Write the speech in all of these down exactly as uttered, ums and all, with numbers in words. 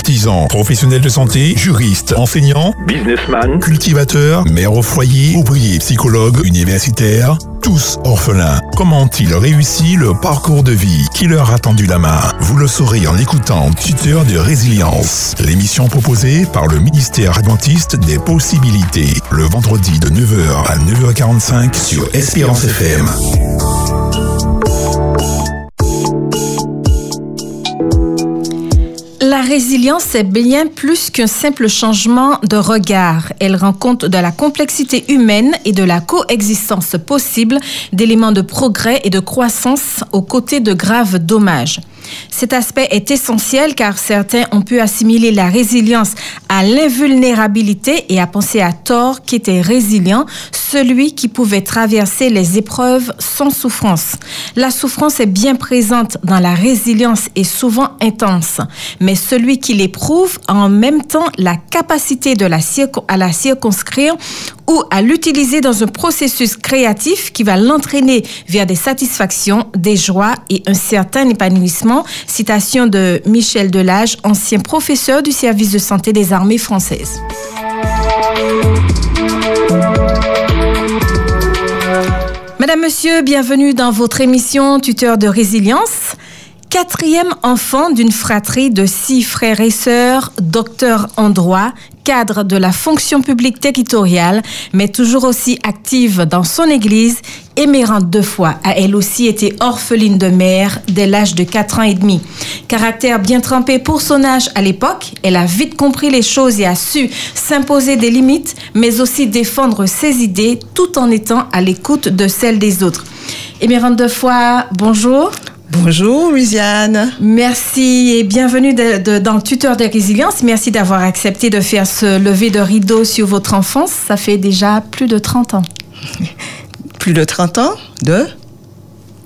artisans, professionnels de santé, juristes, enseignants, businessmen, cultivateurs, mères au foyer, ouvriers, psychologues, universitaires, tous orphelins. Comment ont-ils réussi le parcours de vie qui leur a tendu la main? Vous le saurez en écoutant Tuteur de Résilience, l'émission proposée par le ministère adventiste des possibilités, le vendredi de neuf heures à neuf heures quarante-cinq sur Espérance F M. La résilience est bien plus qu'un simple changement de regard. Elle rend compte de la complexité humaine et de la coexistence possible d'éléments de progrès et de croissance aux côtés de graves dommages. Cet aspect est essentiel car certains ont pu assimiler la résilience à l'invulnérabilité et à penser à tort qu'était résilient celui qui pouvait traverser les épreuves sans souffrance. La souffrance est bien présente dans la résilience et souvent intense, mais celui qui l'éprouve a en même temps la capacité de la circo- à la circonscrire ou à l'utiliser dans un processus créatif qui va l'entraîner vers des satisfactions, des joies et un certain épanouissement. Citation de Michel Delage, ancien professeur du service de santé des armées françaises. Madame, monsieur, bienvenue dans votre émission Tuteur de Résilience. Quatrième enfant d'une fratrie de six frères et sœurs, docteur en droit, cadre de la fonction publique territoriale, mais toujours aussi active dans son église, Émérante Defois a elle aussi été orpheline de mère dès l'âge de quatre ans et demi. Caractère bien trempé pour son âge à l'époque, elle a vite compris les choses et a su s'imposer des limites, mais aussi défendre ses idées tout en étant à l'écoute de celles des autres. Émérante Defois, bonjour. Bonjour, Louisiane. Merci et bienvenue de, de, dans le Tuteur de Résilience. Merci d'avoir accepté de faire ce lever de rideau sur votre enfance. Ça fait déjà plus de trente ans. Plus de trente ans de...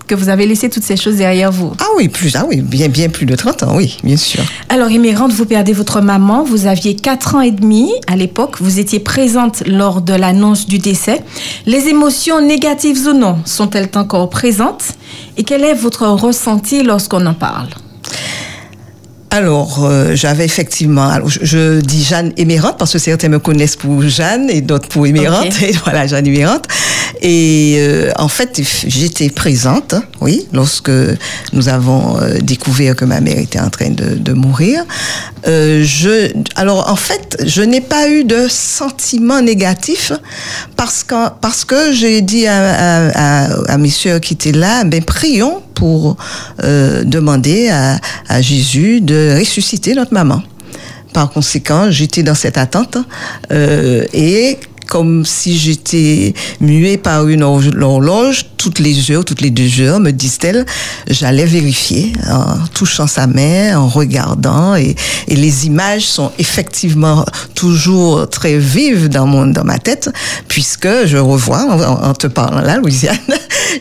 que vous avez laissé toutes ces choses derrière vous. Ah oui, plus, ah oui, bien, bien plus de trente ans, oui, bien sûr. Alors, Émérante, vous perdez votre maman, vous aviez quatre ans et demi à l'époque, vous étiez présente lors de l'annonce du décès. Les émotions négatives ou non, sont-elles encore présentes? Et quel est votre ressenti lorsqu'on en parle? Alors, euh, j'avais effectivement, alors je, je dis Jeanne Émérante parce que certains me connaissent pour Jeanne et d'autres pour Émérante. Okay. Et voilà, Jeanne Émérante. Et euh, en fait, j'étais présente, oui, lorsque nous avons euh, découvert que ma mère était en train de, de mourir. Euh, je, alors, en fait, je n'ai pas eu de sentiment négatif parce que, parce que j'ai dit à, à, à, à mes soeurs qui étaient là, ben, prions pour euh, demander à, à Jésus de ressusciter notre maman. Par conséquent, j'étais dans cette attente euh, et comme si j'étais muée par une horloge, toutes les heures, toutes les deux heures, me disent-elles, j'allais vérifier en touchant sa main, en regardant. Et, et les images sont effectivement toujours très vives dans, mon, dans ma tête, puisque je revois, en, en te parlant là, Louisiane,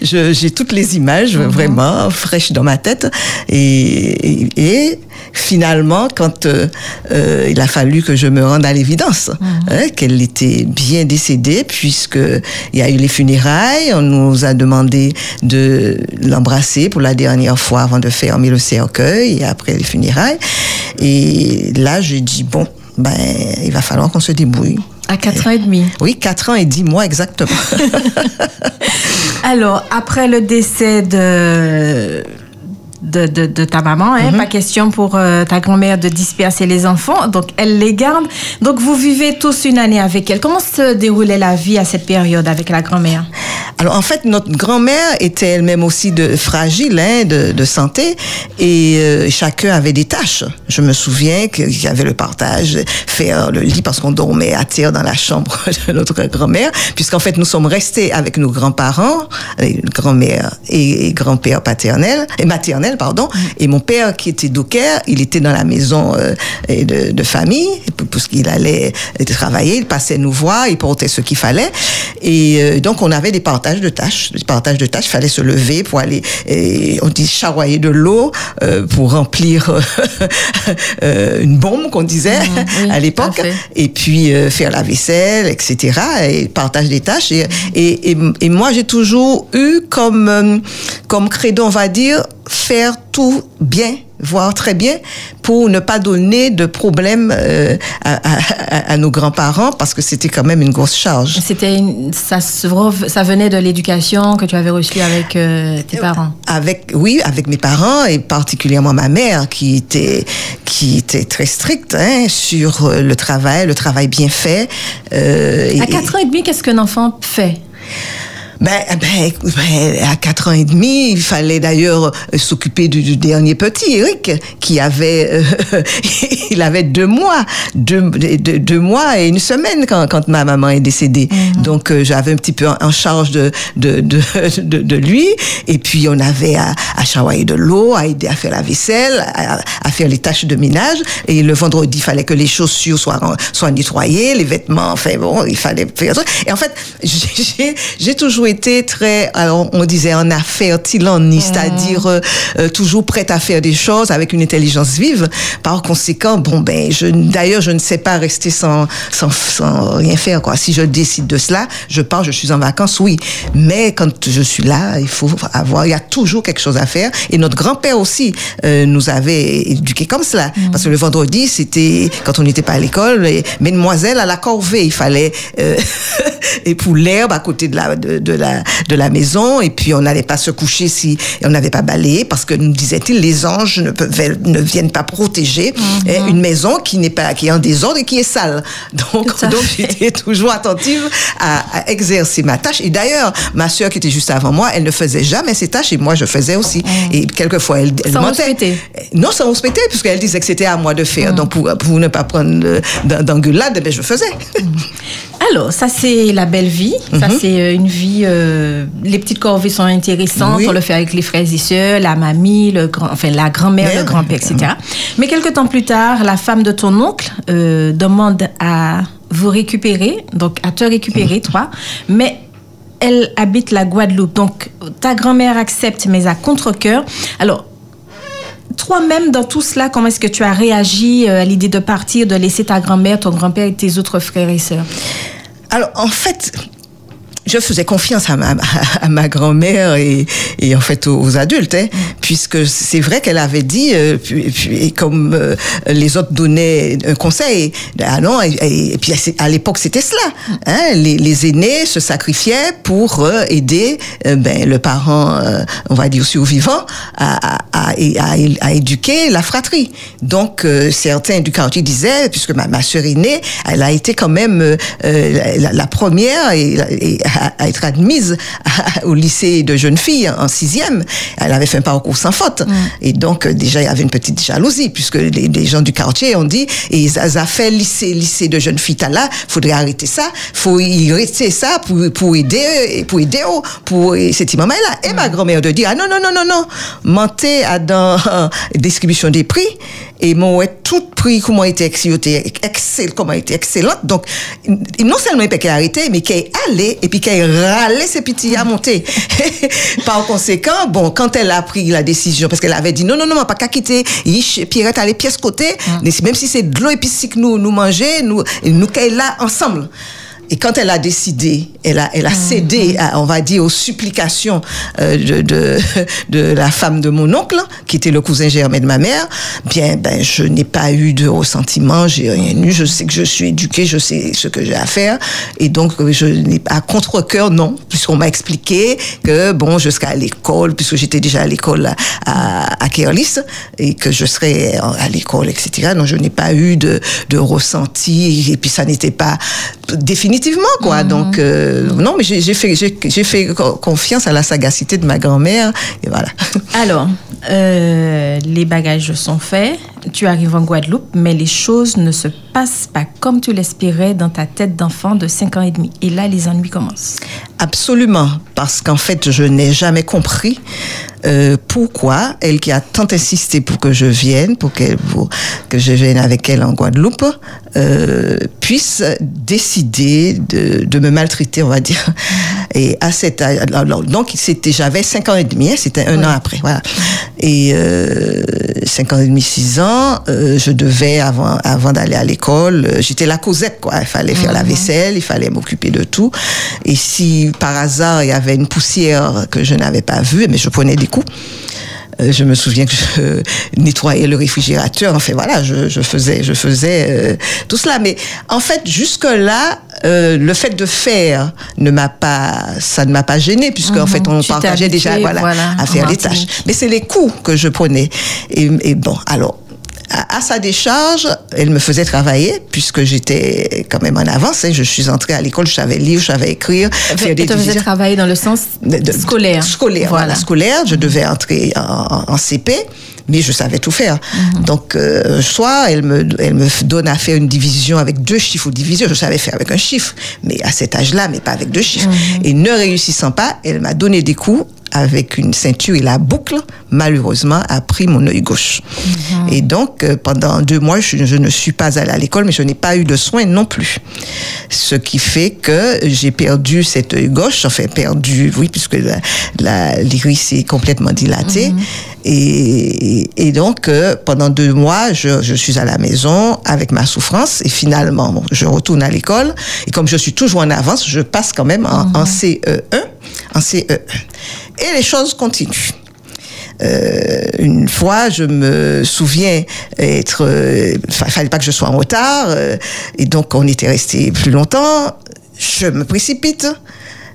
je, j'ai toutes les images mm-hmm. vraiment fraîches dans ma tête. Et, et, et finalement, quand euh, euh, il a fallu que je me rende à l'évidence, mm-hmm. hein, qu'elle était bien décédée, puisque il y a eu les funérailles, on nous a demandé de l'embrasser pour la dernière fois avant de fermer le cercueil et après les funérailles. Et là, j'ai dit bon, ben il va falloir qu'on se débrouille. À quatre ans et demi. Oui, quatre ans et dix mois exactement. Alors, après le décès de De, de, de ta maman, hein, mm-hmm. pas question pour euh, ta grand-mère de disperser les enfants, donc elle les garde. Donc vous vivez tous une année avec elle. Comment se déroulait la vie à cette période avec la grand-mère? Alors en fait, notre grand-mère était elle-même aussi de, fragile, hein, de, de santé, et euh, chacun avait des tâches. Je me souviens qu'il y avait le partage, faire le lit parce qu'on dormait à terre dans la chambre de notre grand-mère, puisqu'en fait nous sommes restés avec nos grands-parents, grand-mère et, et grand-père paternel, et maternel, pardon, et mon père qui était docker, il était dans la maison euh, de, de famille, puisqu'il allait travailler, il passait nous voir, il portait ce qu'il fallait, et euh, donc on avait des partages de tâches, des partages de tâches, il fallait se lever pour aller, et, on dit charroyer de l'eau euh, pour remplir euh, une bombe qu'on disait mmh, oui, à l'époque, parfait. Et puis euh, faire la vaisselle, et cetera, et partage des tâches, et, et, et, et moi j'ai toujours eu comme, comme credo, on va dire, faire tout bien, voire très bien, pour ne pas donner de problème euh, à, à, à nos grands-parents, parce que c'était quand même une grosse charge. C'était une, ça, ça venait de l'éducation que tu avais reçue avec euh, tes parents. Avec oui, avec mes parents et particulièrement ma mère, qui était qui était très stricte hein, sur le travail, le travail bien fait. Euh, à quatre ans et demi, qu'est-ce qu'un enfant fait? Ben, ben, ben, à quatre ans et demi, il fallait d'ailleurs s'occuper du, du dernier petit, Eric, qui avait, euh, il avait deux mois, deux, deux, deux mois et une semaine quand, quand ma maman est décédée. Mmh. Donc, euh, j'avais un petit peu en, en charge de, de, de, de, de lui. Et puis, on avait à, à chawayer de l'eau, à aider à faire la vaisselle, à, à faire les tâches de ménage. Et le vendredi, il fallait que les chaussures soient, soient nettoyées, les vêtements, enfin bon, il fallait faire ça. Et en fait, j'ai, j'ai toujours était très, alors on disait en affaire-tilani, mmh. c'est-à-dire euh, euh, toujours prête à faire des choses avec une intelligence vive. Par conséquent, bon ben, je, d'ailleurs, je ne sais pas rester sans, sans, sans rien faire, quoi. Si je décide de cela, je pars, je suis en vacances, oui. Mais quand je suis là, il faut avoir, il y a toujours quelque chose à faire. Et notre grand-père aussi euh, nous avait éduqués comme cela. Mmh. Parce que le vendredi, c'était, quand on n'était pas à l'école, et, mesdemoiselles à la corvée, il fallait euh, époux l'herbe à côté de la, de, de De la, de la maison, et puis on n'allait pas se coucher si on n'avait pas balayé, parce que nous disait-il, les anges ne, peuvent, ne viennent pas protéger mm-hmm. eh, une maison qui n'est pas, qui est en désordre et qui est sale. Donc, donc j'étais toujours attentive à, à exercer ma tâche. Et d'ailleurs, ma sœur qui était juste avant moi, elle ne faisait jamais ses tâches et moi je faisais aussi. Mm. Et quelquefois elle, elle mentait. Sans respecter. Non, sans respecter, puisqu'elle disait que c'était à moi de faire. Mm. Donc pour, pour ne pas prendre d'engueulade, ben je faisais. Mm. Alors, ça c'est la belle vie. Mm-hmm. Ça c'est une vie. Euh, les petites corvées sont intéressantes, oui. On le fait avec les frères et sœurs, la mamie, le grand, enfin la grand-mère, Mère, le grand-père, et cetera. Bien. Mais quelques temps plus tard, la femme de ton oncle euh, demande à vous récupérer, donc à te récupérer, mmh. toi, mais elle habite la Guadeloupe. Donc ta grand-mère accepte, mais à contre-cœur. Alors, toi-même, dans tout cela, comment est-ce que tu as réagi à l'idée de partir, de laisser ta grand-mère, ton grand-père et tes autres frères et sœurs? Alors, en fait... Je faisais confiance à ma, à ma grand-mère et, et en fait aux, aux adultes, hein, puisque c'est vrai qu'elle avait dit, euh, puis, puis, comme euh, les autres donnaient un conseil, ah non, et, et, et puis à l'époque c'était cela, hein, les, les aînés se sacrifiaient pour euh, aider euh, ben, le parent, euh, on va dire survivant, à, à, à, à, à éduquer la fratrie. Donc euh, certains du quartier disaient, puisque ma, ma sœur aînée, elle a été quand même euh, la, la première et, et à être admise au lycée de jeunes filles en sixième. Elle avait fait un parcours sans faute. Mmh. Et donc, déjà, il y avait une petite jalousie, puisque les, les gens du quartier ont dit, et ça a fait lycée, lycée de jeunes filles, t'as là, faudrait arrêter ça, faut y rester ça pour, pour aider, pour aider, oh, pour cette maman là. Et mmh. ma grand-mère de dire, ah non, non, non, non, non, mentez à dans, euh, distribution des prix, et mon ouais, tout prix, comment était excellente, comment était excellente. Donc, non seulement qu'elle a arrêté, mais qu'elle est allée, et puis qu'elle râlait ses petits à monter. Par conséquent, bon, quand elle a pris la décision, parce qu'elle avait dit non, non, non, on n'a pas qu'à quitter, Pierrette allait pièce côté, mm. même si c'est de l'eau épice que nous, nous mangeons, nous, nous qu'elle là ensemble. Et quand elle a décidé, elle a, elle a cédé, à, on va dire, aux supplications euh, de, de, de la femme de mon oncle, qui était le cousin germain de ma mère, bien, ben, je n'ai pas eu de ressentiment, j'ai rien eu, je sais que je suis éduquée, je sais ce que j'ai à faire, et donc, je n'ai à contre-cœur, non, puisqu'on m'a expliqué que, bon, je serais à l'école, puisque j'étais déjà à l'école à, à, à Kerlys, et que je serais à l'école, et cetera. Donc, je n'ai pas eu de, de ressenti, et puis ça n'était pas définitif. Quoi. Mmh. Donc, euh, non, mais j'ai, j'ai, fait, j'ai, j'ai fait confiance à la sagacité de ma grand-mère. Et voilà. Alors, euh, les bagages sont faits. Tu arrives en Guadeloupe, mais les choses ne se passent pas comme tu l'espérais dans ta tête d'enfant de cinq ans et demi. Et là, les ennuis commencent. Absolument, parce qu'en fait, je n'ai jamais compris euh, pourquoi elle qui a tant insisté pour que je vienne, pour, qu'elle, pour que je vienne avec elle en Guadeloupe, euh, puisse décider de, de me maltraiter, on va dire. Et à cet âge, alors, donc c'était, j'avais cinq ans et demi, hein, c'était un ouais. an après, voilà. Et euh, cinq ans et demi, six ans. Euh, je devais, avant, avant d'aller à l'école, euh, j'étais la Cosette, quoi. Il fallait faire mmh. la vaisselle, il fallait m'occuper de tout. Et si, par hasard, il y avait une poussière que je n'avais pas vue, mais je prenais des coups. je me souviens que je nettoyais le réfrigérateur. Enfin voilà, je, je faisais, je faisais euh, tout cela. Mais en fait, jusque là, euh, le fait de faire ne m'a pas, ça ne m'a pas gênée, puisque mmh, en fait, on partageait déjà, voilà, voilà, à faire les tâches. Mais c'est les coups que je prenais. Et, et bon, alors. À sa décharge, elle me faisait travailler, puisque j'étais quand même en avance. Hein. Je suis entrée à l'école, je savais lire, je savais écrire. Elle te faisait travailler dans le sens de, de, scolaire. Scolaire, voilà. voilà. Scolaire, je devais entrer en, en C P, mais je savais tout faire. Mm-hmm. Donc, euh, soit elle me, elle me donne à faire une division avec deux chiffres ou division, je savais faire avec un chiffre, mais à cet âge-là, mais pas avec deux chiffres. Mm-hmm. Et ne réussissant pas, elle m'a donné des coups avec une ceinture et la boucle, malheureusement, a pris mon œil gauche. Mm-hmm. Et donc, euh, pendant deux mois, je, je ne suis pas allée à l'école, mais je n'ai pas eu de soins non plus. Ce qui fait que j'ai perdu cet œil gauche, enfin perdu, oui, puisque la, la, l'iris est complètement dilatée. Mm-hmm. Et, et donc, euh, pendant deux mois, je, je suis à la maison avec ma souffrance, et finalement, bon, je retourne à l'école, et comme je suis toujours en avance, je passe quand même en, mm-hmm. en C E un. Et les choses continuent. Euh, une fois, je me souviens être... Euh, fallait pas que je sois en retard, euh, et donc on était resté plus longtemps. Je me précipite,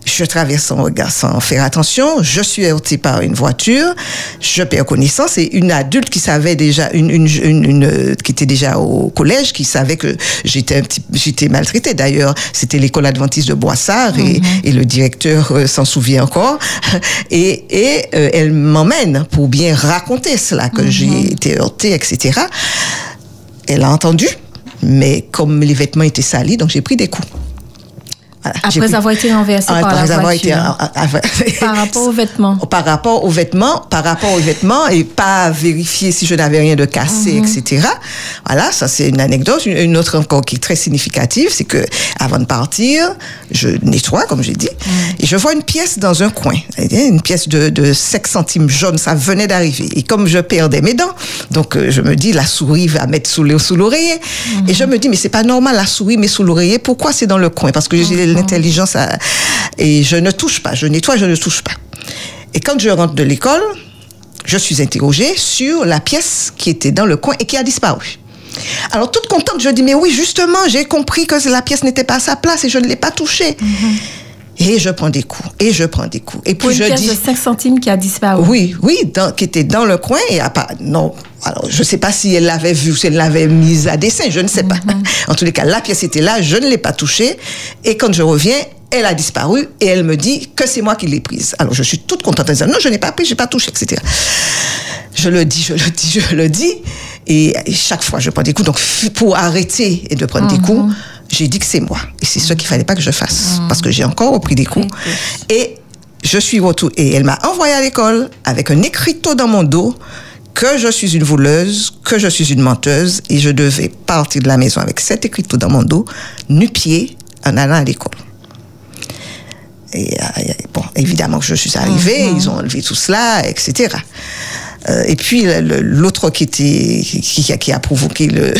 je traverse son regard sans faire attention, je suis heurtée par une voiture, je perds connaissance, et une adulte qui savait déjà, une, une, une, une qui était déjà au collège, qui savait que j'étais un petit, j'étais maltraitée. D'ailleurs, c'était l'école adventiste de Boissard, et, mm-hmm. et le directeur euh, s'en souvient encore, et, et euh, elle m'emmène pour bien raconter cela, que mm-hmm. j'ai été heurtée, et cetera. Elle a entendu, mais comme les vêtements étaient salis, donc j'ai pris des coups. Voilà, après pu... avoir été renversée ah, par la voiture. Été... Par rapport aux vêtements. Par rapport aux vêtements, par rapport aux vêtements, et pas vérifier si je n'avais rien de cassé, mm-hmm. et cetera. Voilà, ça c'est une anecdote. Une autre encore qui est très significative, c'est que avant de partir, je nettoie, comme j'ai dit, mm-hmm. et je vois une pièce dans un coin, une pièce de, de cinq centimes jaune, ça venait d'arriver. Et comme je perdais mes dents, donc je me dis, la souris va mettre sous, le, sous l'oreiller. Mm-hmm. Et je me dis, mais c'est pas normal, la souris met sous l'oreiller, pourquoi c'est dans le coin? Parce que mm-hmm. j'ai l'intelligence à... et je ne touche pas, je nettoie, je ne touche pas. Et quand je rentre de l'école, je suis interrogée sur la pièce qui était dans le coin et qui a disparu. Alors toute contente, je dis mais oui, justement, j'ai compris que la pièce n'était pas à sa place et je ne l'ai pas touchée. Mm-hmm. Et je prends des coups, et je prends des coups. Et puis je dis... Une pièce de cinq centimes qui a disparu. Oui, oui, dans, qui était dans le coin et à part... Non, alors je ne sais pas si elle l'avait vue ou si elle l'avait mise à dessein, je ne sais pas. Mm-hmm. En tous les cas, la pièce était là, je ne l'ai pas touchée. Et quand je reviens, elle a disparu et elle me dit que c'est moi qui l'ai prise. Alors je suis toute contente. Elle dit, non, je n'ai pas pris, je n'ai pas touché, et cetera. Je le dis, je le dis, je le dis. Et chaque fois, je prends des coups. Donc pour arrêter et de prendre mm-hmm. des coups... J'ai dit que c'est moi. Et c'est ce qu'il ne fallait pas que je fasse. Mmh. Parce que j'ai encore repris des coups. Mmh. Et je suis retournée. Et elle m'a envoyée à l'école avec un écriteau dans mon dos que je suis une voleuse, que je suis une menteuse. Et je devais partir de la maison avec cet écriteau dans mon dos, nu-pied, en allant à l'école. Et bon, évidemment que je suis arrivée, mmh. ils ont enlevé tout cela, et cetera. Et puis l'autre qui était qui a, qui a provoqué le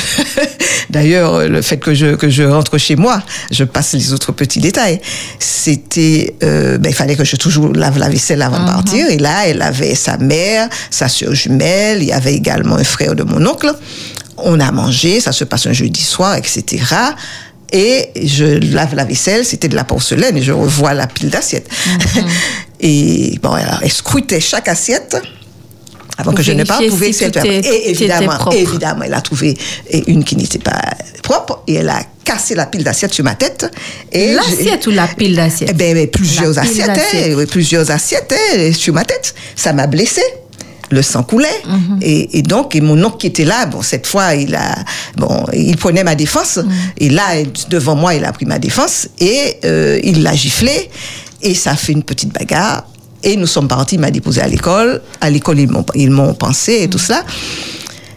d'ailleurs le fait que je que je rentre chez moi, je passe les autres petits détails. C'était euh, ben il fallait que je toujours lave la vaisselle avant mm-hmm. de partir. Et là elle avait sa mère, sa sœur jumelle, il y avait également un frère de mon oncle. On a mangé, ça se passe un jeudi soir, et cetera. Et je lave la vaisselle, c'était de la porcelaine et je revois la pile d'assiettes. Mm-hmm. Et bon alors, elle scrutait chaque assiette. Avant que je ne parle, pouvait si être et évidemment, évidemment, elle a trouvé une qui n'était pas propre et elle a cassé la pile d'assiettes sur ma tête. Et l'assiette ou la pile d'assiettes? Eh ben, plusieurs assiettes, d'assiette. plusieurs assiettes sur ma tête. Ça m'a blessée. Le sang coulait. Mm-hmm. Et, et donc, et mon oncle qui était là, bon, cette fois, il a, bon, il prenait ma défense. Mm-hmm. Et là, devant moi, il a pris ma défense et euh, il l'a giflée et ça a fait une petite bagarre. Et nous sommes partis, il m'a déposé à l'école. À l'école, ils m'ont, ils m'ont pensé et tout cela.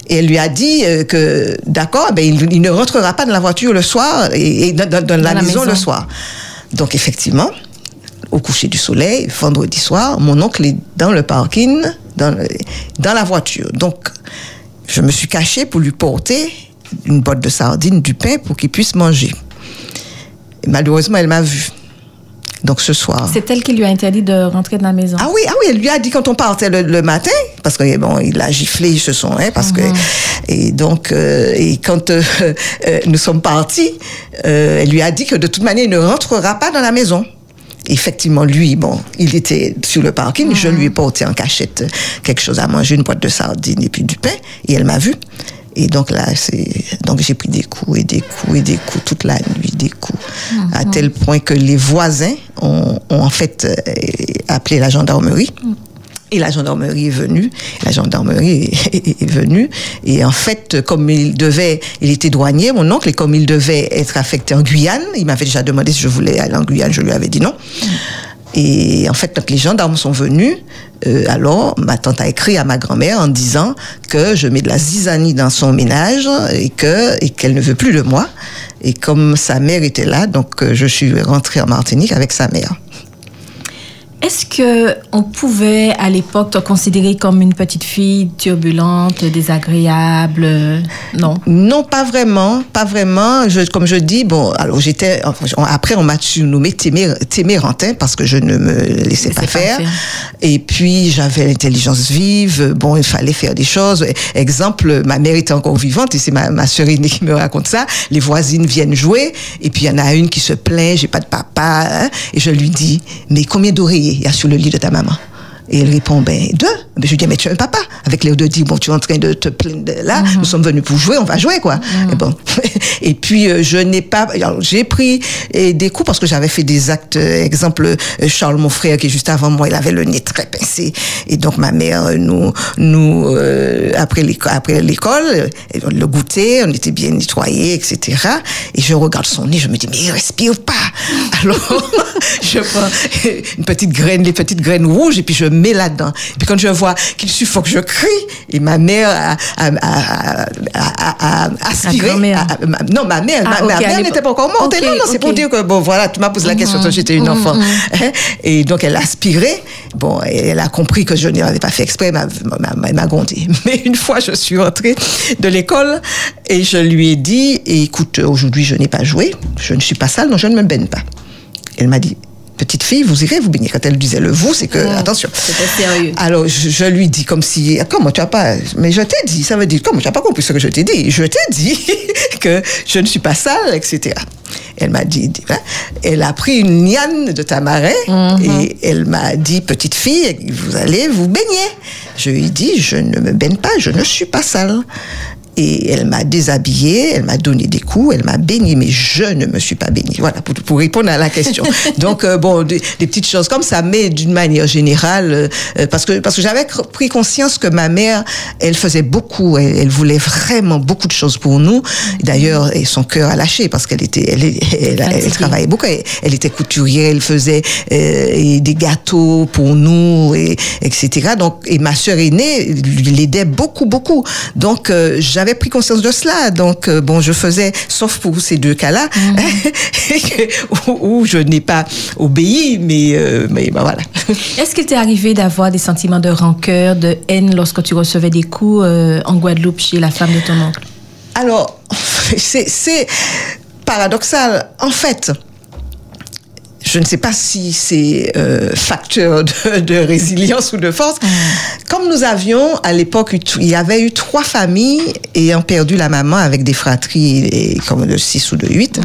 Et elle lui a dit que, d'accord, ben, il, il ne rentrera pas dans la voiture le soir et, et dans, dans, dans la, la maison, maison le soir. Donc, effectivement, au coucher du soleil, vendredi soir, mon oncle est dans le parking, dans, dans la voiture. Donc, je me suis cachée pour lui porter une boîte de sardines, du pain, pour qu'il puisse manger. Et malheureusement, elle m'a vue. Donc ce soir. C'est elle qui lui a interdit de rentrer de la maison. Ah oui, ah oui, elle lui a dit quand on partait le, le matin, parce que bon, il a giflé, ils se sont, hein, parce mm-hmm. que et donc euh, et quand euh, euh, nous sommes partis, euh, elle lui a dit que de toute manière, il ne rentrera pas dans la maison. Effectivement, lui, bon, il était sur le parking, mm-hmm. je lui ai porté en cachette quelque chose à manger, une boîte de sardines et puis du pain, et elle m'a vue. Et donc là, c'est donc j'ai pris des coups et des coups et des coups toute la nuit, des coups mm-hmm. à tel point que les voisins ont, ont en fait euh, appelé la gendarmerie. Mm-hmm. Et la gendarmerie est venue, la gendarmerie est, est, est venue, et en fait, comme il devait, il était douanier, mon oncle, et comme il devait être affecté en Guyane, il m'avait déjà demandé si je voulais aller en Guyane, je lui avais dit non. Et en fait, quand les gendarmes sont venus, euh, alors ma tante a écrit à ma grand-mère en disant que je mets de la zizanie dans son ménage et que et qu'elle ne veut plus de moi. Et comme sa mère était là, donc euh, je suis rentrée en Martinique avec sa mère. Est-ce que on pouvait à l'époque te considérer comme une petite fille turbulente, désagréable ? Non. Non, pas vraiment, pas vraiment. Je, comme je dis, bon, alors j'étais. Après, on m'a surnommée témé, témérantin parce que je ne me laissais pas, pas faire. faire. Et puis j'avais l'intelligence vive. Bon, il fallait faire des choses. Exemple, ma mère était encore vivante et c'est ma, ma sœur aînée qui me raconte ça. Les voisines viennent jouer et puis il y en a une qui se plaint, j'ai pas de papa, hein, et je lui dis, mais combien d'oreillers il y a sur le lit de ta maman? Et elle répond, ben deux. Je lui dis, mais tu as un papa. Avec l'air de dire, bon, tu es en train de te plaindre de là, mm-hmm. nous sommes venus pour jouer, on va jouer, quoi. Mm-hmm. Et bon. Et puis, euh, je n'ai pas, alors, j'ai pris et des coups parce que j'avais fait des actes, euh, exemple, euh, Charles, mon frère, qui est juste avant moi, il avait le nez très pincé. Et donc, ma mère, euh, nous, nous, euh, après l'école, après l'école, euh, on le goûtait, on était bien nettoyés, et cetera. Et je regarde son nez, je me dis, mais il respire pas. Alors, je prends une petite graine, les petites graines rouges, et puis je mets là-dedans. Et puis quand je vois qu'il suffoque, je crie. Et ma mère a, a, a, a, a aspiré. Ma a, ma, non, ma mère, ah, ma, okay, ma mère n'était pas encore morte. Okay, non, non, okay. C'est pour dire que, bon, voilà, tu m'as posé la question, mm-hmm. toi, j'étais une enfant. Mm-hmm. Et donc, elle a aspiré. Bon, elle a compris que je ne l'avais pas fait exprès. Elle m'a, m'a, m'a grondée. Mais une fois, je suis rentrée de l'école et je lui ai dit, écoute, aujourd'hui, je n'ai pas joué. Je ne suis pas sale, donc je ne me baigne pas. Elle m'a dit, petite fille, vous irez vous baigner. Quand elle disait le vous, c'est que, oh, attention. C'était sérieux. Alors, je, je lui dis comme si, comment tu as pas, mais je t'ai dit, ça veut dire, comment tu as pas compris ce que je t'ai dit? Je t'ai dit que je ne suis pas sale, et cetera. Elle m'a dit, elle a pris une liane de tamarin, mm-hmm. et elle m'a dit, petite fille, vous allez vous baigner. Je lui ai dit, je ne me baigne pas, je ne suis pas sale. Et elle m'a déshabillée, elle m'a donné des coups, elle m'a baignée, mais je ne me suis pas baignée. Voilà, pour, pour répondre à la question. Donc, euh, bon, des, des petites choses comme ça, mais d'une manière générale, euh, parce que, parce que j'avais pris conscience que ma mère, elle faisait beaucoup, elle, elle voulait vraiment beaucoup de choses pour nous. D'ailleurs, et son cœur a lâché, parce qu'elle était, elle, elle, elle, elle travaillait beaucoup, elle, elle était couturière, elle faisait euh, et des gâteaux pour nous, et, etc. Donc, et ma sœur aînée l'aidait beaucoup, beaucoup. Donc, euh, j'avais pris conscience de cela, donc euh, bon, je faisais, sauf pour ces deux cas-là, mmh. où, où je n'ai pas obéi, mais, euh, mais ben voilà. Est-ce qu'il t'est arrivé d'avoir des sentiments de rancœur, de haine lorsque tu recevais des coups euh, en Guadeloupe chez la femme de ton oncle? Alors, c'est, c'est paradoxal. En fait, je ne sais pas si c'est euh, facteur de, de résilience ou de force. Comme nous avions, à l'époque, il y avait eu trois familles ayant perdu la maman avec des fratries et, comme de six ou de huit,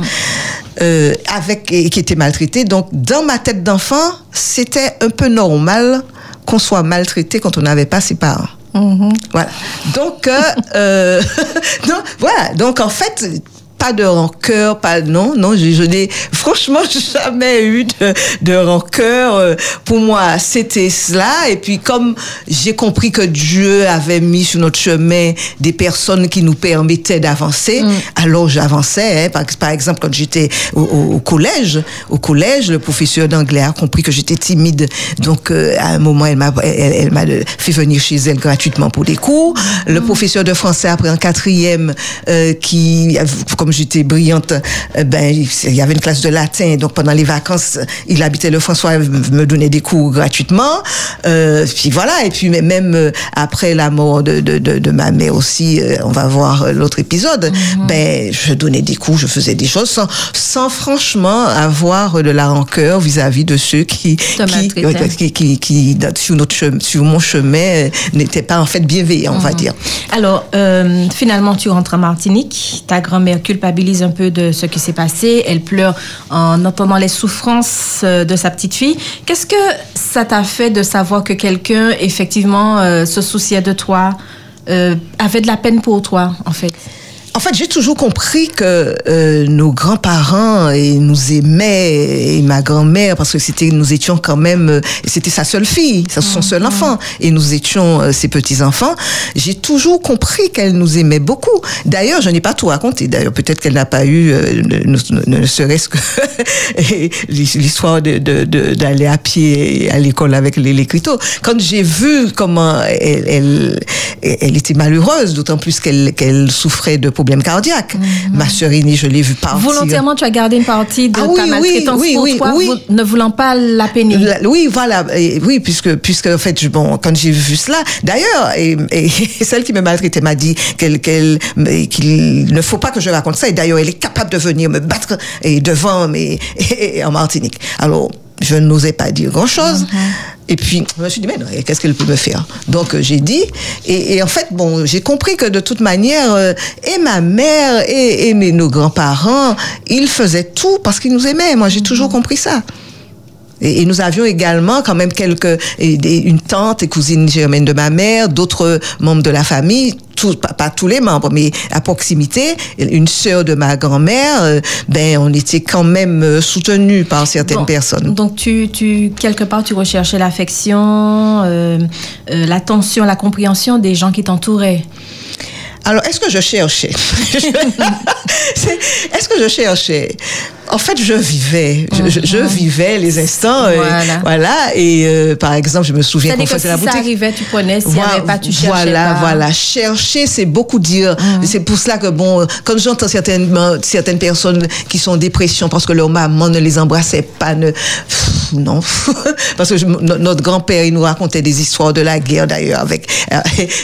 euh, avec, et qui étaient maltraitées. Donc, dans ma tête d'enfant, c'était un peu normal qu'on soit maltraité quand on n'avait pas ses parents. Mm-hmm. Voilà. Donc, euh, euh, donc, voilà. Donc, en fait... Pas de rancœur, pas non, non, je, je n'ai franchement jamais eu de, de rancœur. Pour moi, c'était cela. Et puis, comme j'ai compris que Dieu avait mis sur notre chemin des personnes qui nous permettaient d'avancer, mmh. alors j'avançais. Hein. Par, par exemple, quand j'étais au, au, au collège, au collège, le professeur d'anglais a compris que j'étais timide. Donc, euh, à un moment, elle m'a, elle, elle m'a fait venir chez elle gratuitement pour des cours. Le mmh. professeur de français après en quatrième, euh, qui comme j'étais brillante, ben, il y avait une classe de latin. Donc, pendant les vacances, il habitait le François, il me donnait des cours gratuitement. Euh, puis voilà. Et puis, même après la mort de, de, de, de ma mère aussi, on va voir l'autre épisode, mm-hmm. ben, je donnais des cours, je faisais des choses sans, sans franchement avoir de la rancœur vis-à-vis de ceux qui, qui, qui, qui, qui, sur notre chemin, sur mon chemin, n'étaient pas, en fait, bienveillants, mm-hmm. on va dire. Alors, euh, finalement, tu rentres en Martinique, ta grand-mère culpabilise un peu de ce qui s'est passé, elle pleure en entendant les souffrances de sa petite fille. Qu'est-ce que ça t'a fait de savoir que quelqu'un, effectivement, euh, se souciait de toi, euh, avait de la peine pour toi, en fait? En fait, j'ai toujours compris que euh, nos grands-parents ils nous aimaient, et ma grand-mère, parce que c'était, nous étions quand même, euh, c'était sa seule fille, son mmh, seul mmh. enfant, et nous étions euh, ses petits-enfants. J'ai toujours compris qu'elle nous aimait beaucoup. D'ailleurs, je n'ai pas tout raconté. D'ailleurs, peut-être qu'elle n'a pas eu, euh, ne, ne, ne serait-ce que l'histoire de, de, de, d'aller à pied à l'école avec les, les cristaux. Quand j'ai vu comment elle, elle, elle était malheureuse, d'autant plus qu'elle, qu'elle souffrait de pauvreté, cardiaque. Mm-hmm. Ma sœur aînée, je l'ai vue partir. Volontairement, tu as gardé une partie de ah, oui, ta maltraitance oui, pour oui, toi, oui. ne voulant pas la peiner. La, oui, voilà. Et, oui, puisque, puisque en fait, je, bon, quand j'ai vu cela, d'ailleurs, et, et, et celle qui me maltraitait m'a dit qu'elle, qu'elle, qu'il ne faut pas que je raconte ça. Et d'ailleurs, elle est capable de venir me battre et devant, mais et, et en Martinique. Alors, je n'osais pas dire grand-chose. Mm-hmm. Et puis, je me suis dit, mais non, qu'est-ce qu'elle peut me faire? Donc, euh, j'ai dit, et, et en fait, bon, j'ai compris que de toute manière, euh, et ma mère, et, et mes, nos grands-parents, ils faisaient tout parce qu'ils nous aimaient. Moi, j'ai toujours compris ça. Et, et nous avions également quand même quelques, et, et une tante et cousine germaine de ma mère, d'autres membres de la famille, tout, pas, pas tous les membres, mais à proximité, une sœur de ma grand-mère, euh, ben, on était quand même soutenus par certaines bon, personnes. Donc, tu, tu, quelque part, tu recherchais l'affection, euh, euh, l'attention, la compréhension des gens qui t'entouraient. Alors, est-ce que je cherchais? Est-ce que je cherchais? En fait, je vivais. Je, je, je vivais les instants. Voilà. Et, voilà, et euh, par exemple, je me souviens qu'on faisait la boutique. Ça arrivait, tu prenais. S'il n'y voilà, avait pas, tu cherchais Voilà, pas. voilà. Chercher, c'est beaucoup dire. Mm-hmm. C'est pour cela que, bon, quand j'entends certaines, certaines personnes qui sont en dépression parce que leur maman ne les embrassait pas, ne... Pff, non. Parce que je, notre grand-père, il nous racontait des histoires de la guerre, d'ailleurs, avec, euh,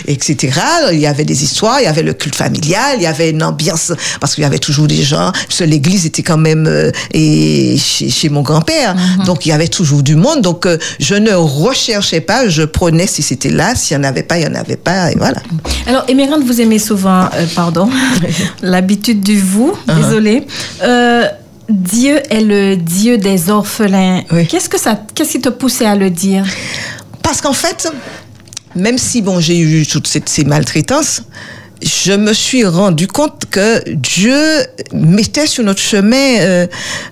et cetera. Il y avait des histoires, il y avait le culte familial, il y avait une ambiance, parce qu'il y avait toujours des gens. L'église était quand même... et chez, chez mon grand-père. Mm-hmm. Donc, il y avait toujours du monde. Donc, euh, je ne recherchais pas, je prenais si c'était là, s'il n'y en avait pas, il n'y en avait pas, et voilà. Alors, Émérante, vous aimez souvent, euh, pardon, l'habitude du vous, uh-huh. désolée. Euh, Dieu est le Dieu des orphelins. Oui. Qu'est-ce que ça, qu'est-ce qui te poussait à le dire? Parce qu'en fait, même si, bon, j'ai eu toutes ces, ces maltraitances, je me suis rendu compte que Dieu mettait sur notre chemin euh,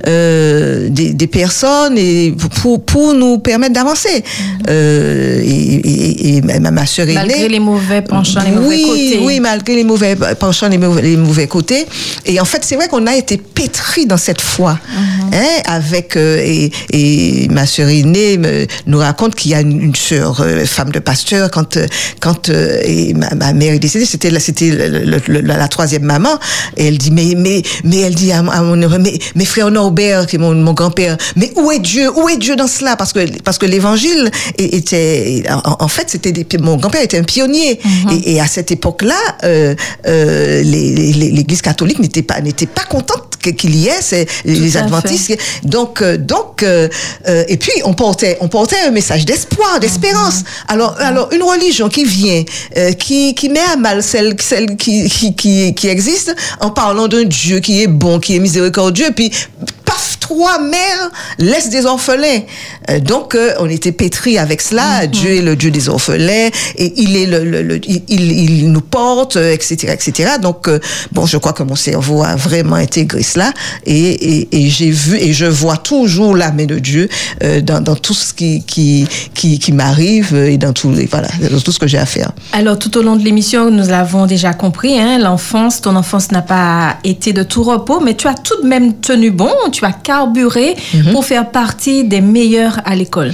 euh, des, des personnes et pour pour nous permettre d'avancer. Mm-hmm. Euh, et, et, et ma sœur aînée. Malgré les mauvais penchants, les mauvais oui, côtés. Oui, malgré les mauvais penchants, les mauvais, les mauvais côtés. Et en fait, c'est vrai qu'on a été pétris dans cette foi. Mm-hmm. Hein, avec euh, et, et ma sœur aînée me, nous raconte qu'il y a une, une sœur euh, femme de pasteur quand quand euh, et ma, ma mère est décédée, c'était c'était Le, le, la, la troisième maman, et elle dit mais mais mais elle dit à, à mon mais mes frères Norbert qui est mon, mon grand-père, mais où est Dieu où est Dieu dans cela, parce que parce que l'évangile était en, en fait c'était des, mon grand-père était un pionnier. Mm-hmm. et, et à cette époque-là euh, euh, les, les, l'Église catholique n'était pas n'était pas contente qu'il y ait c'est les adventistes, donc euh, donc euh, euh, et puis on portait on portait un message d'espoir, d'espérance. Mm-hmm. alors mm-hmm. alors une religion qui vient euh, qui qui met à mal celle celle qui, qui, qui, qui existe, en parlant d'un Dieu qui est bon, qui est miséricordieux, puis paf, trois mères laissent des orphelins. Euh, donc, euh, on était pétris avec cela. Mm-hmm. Dieu est le Dieu des orphelins, et il est le, le, le il, il nous porte, et cetera, et cetera. Donc, euh, bon, je crois que mon cerveau a vraiment intégré cela, et, et, et j'ai vu, et je vois toujours la main de Dieu euh, dans, dans tout ce qui, qui, qui, qui m'arrive, et dans tout, et voilà, dans tout ce que j'ai à faire. Alors, tout au long de l'émission, nous avons déjà compris, hein, l'enfance, ton enfance n'a pas été de tout repos, mais tu as tout de même tenu bon, tu as carburé mm-hmm. pour faire partie des meilleurs à l'école.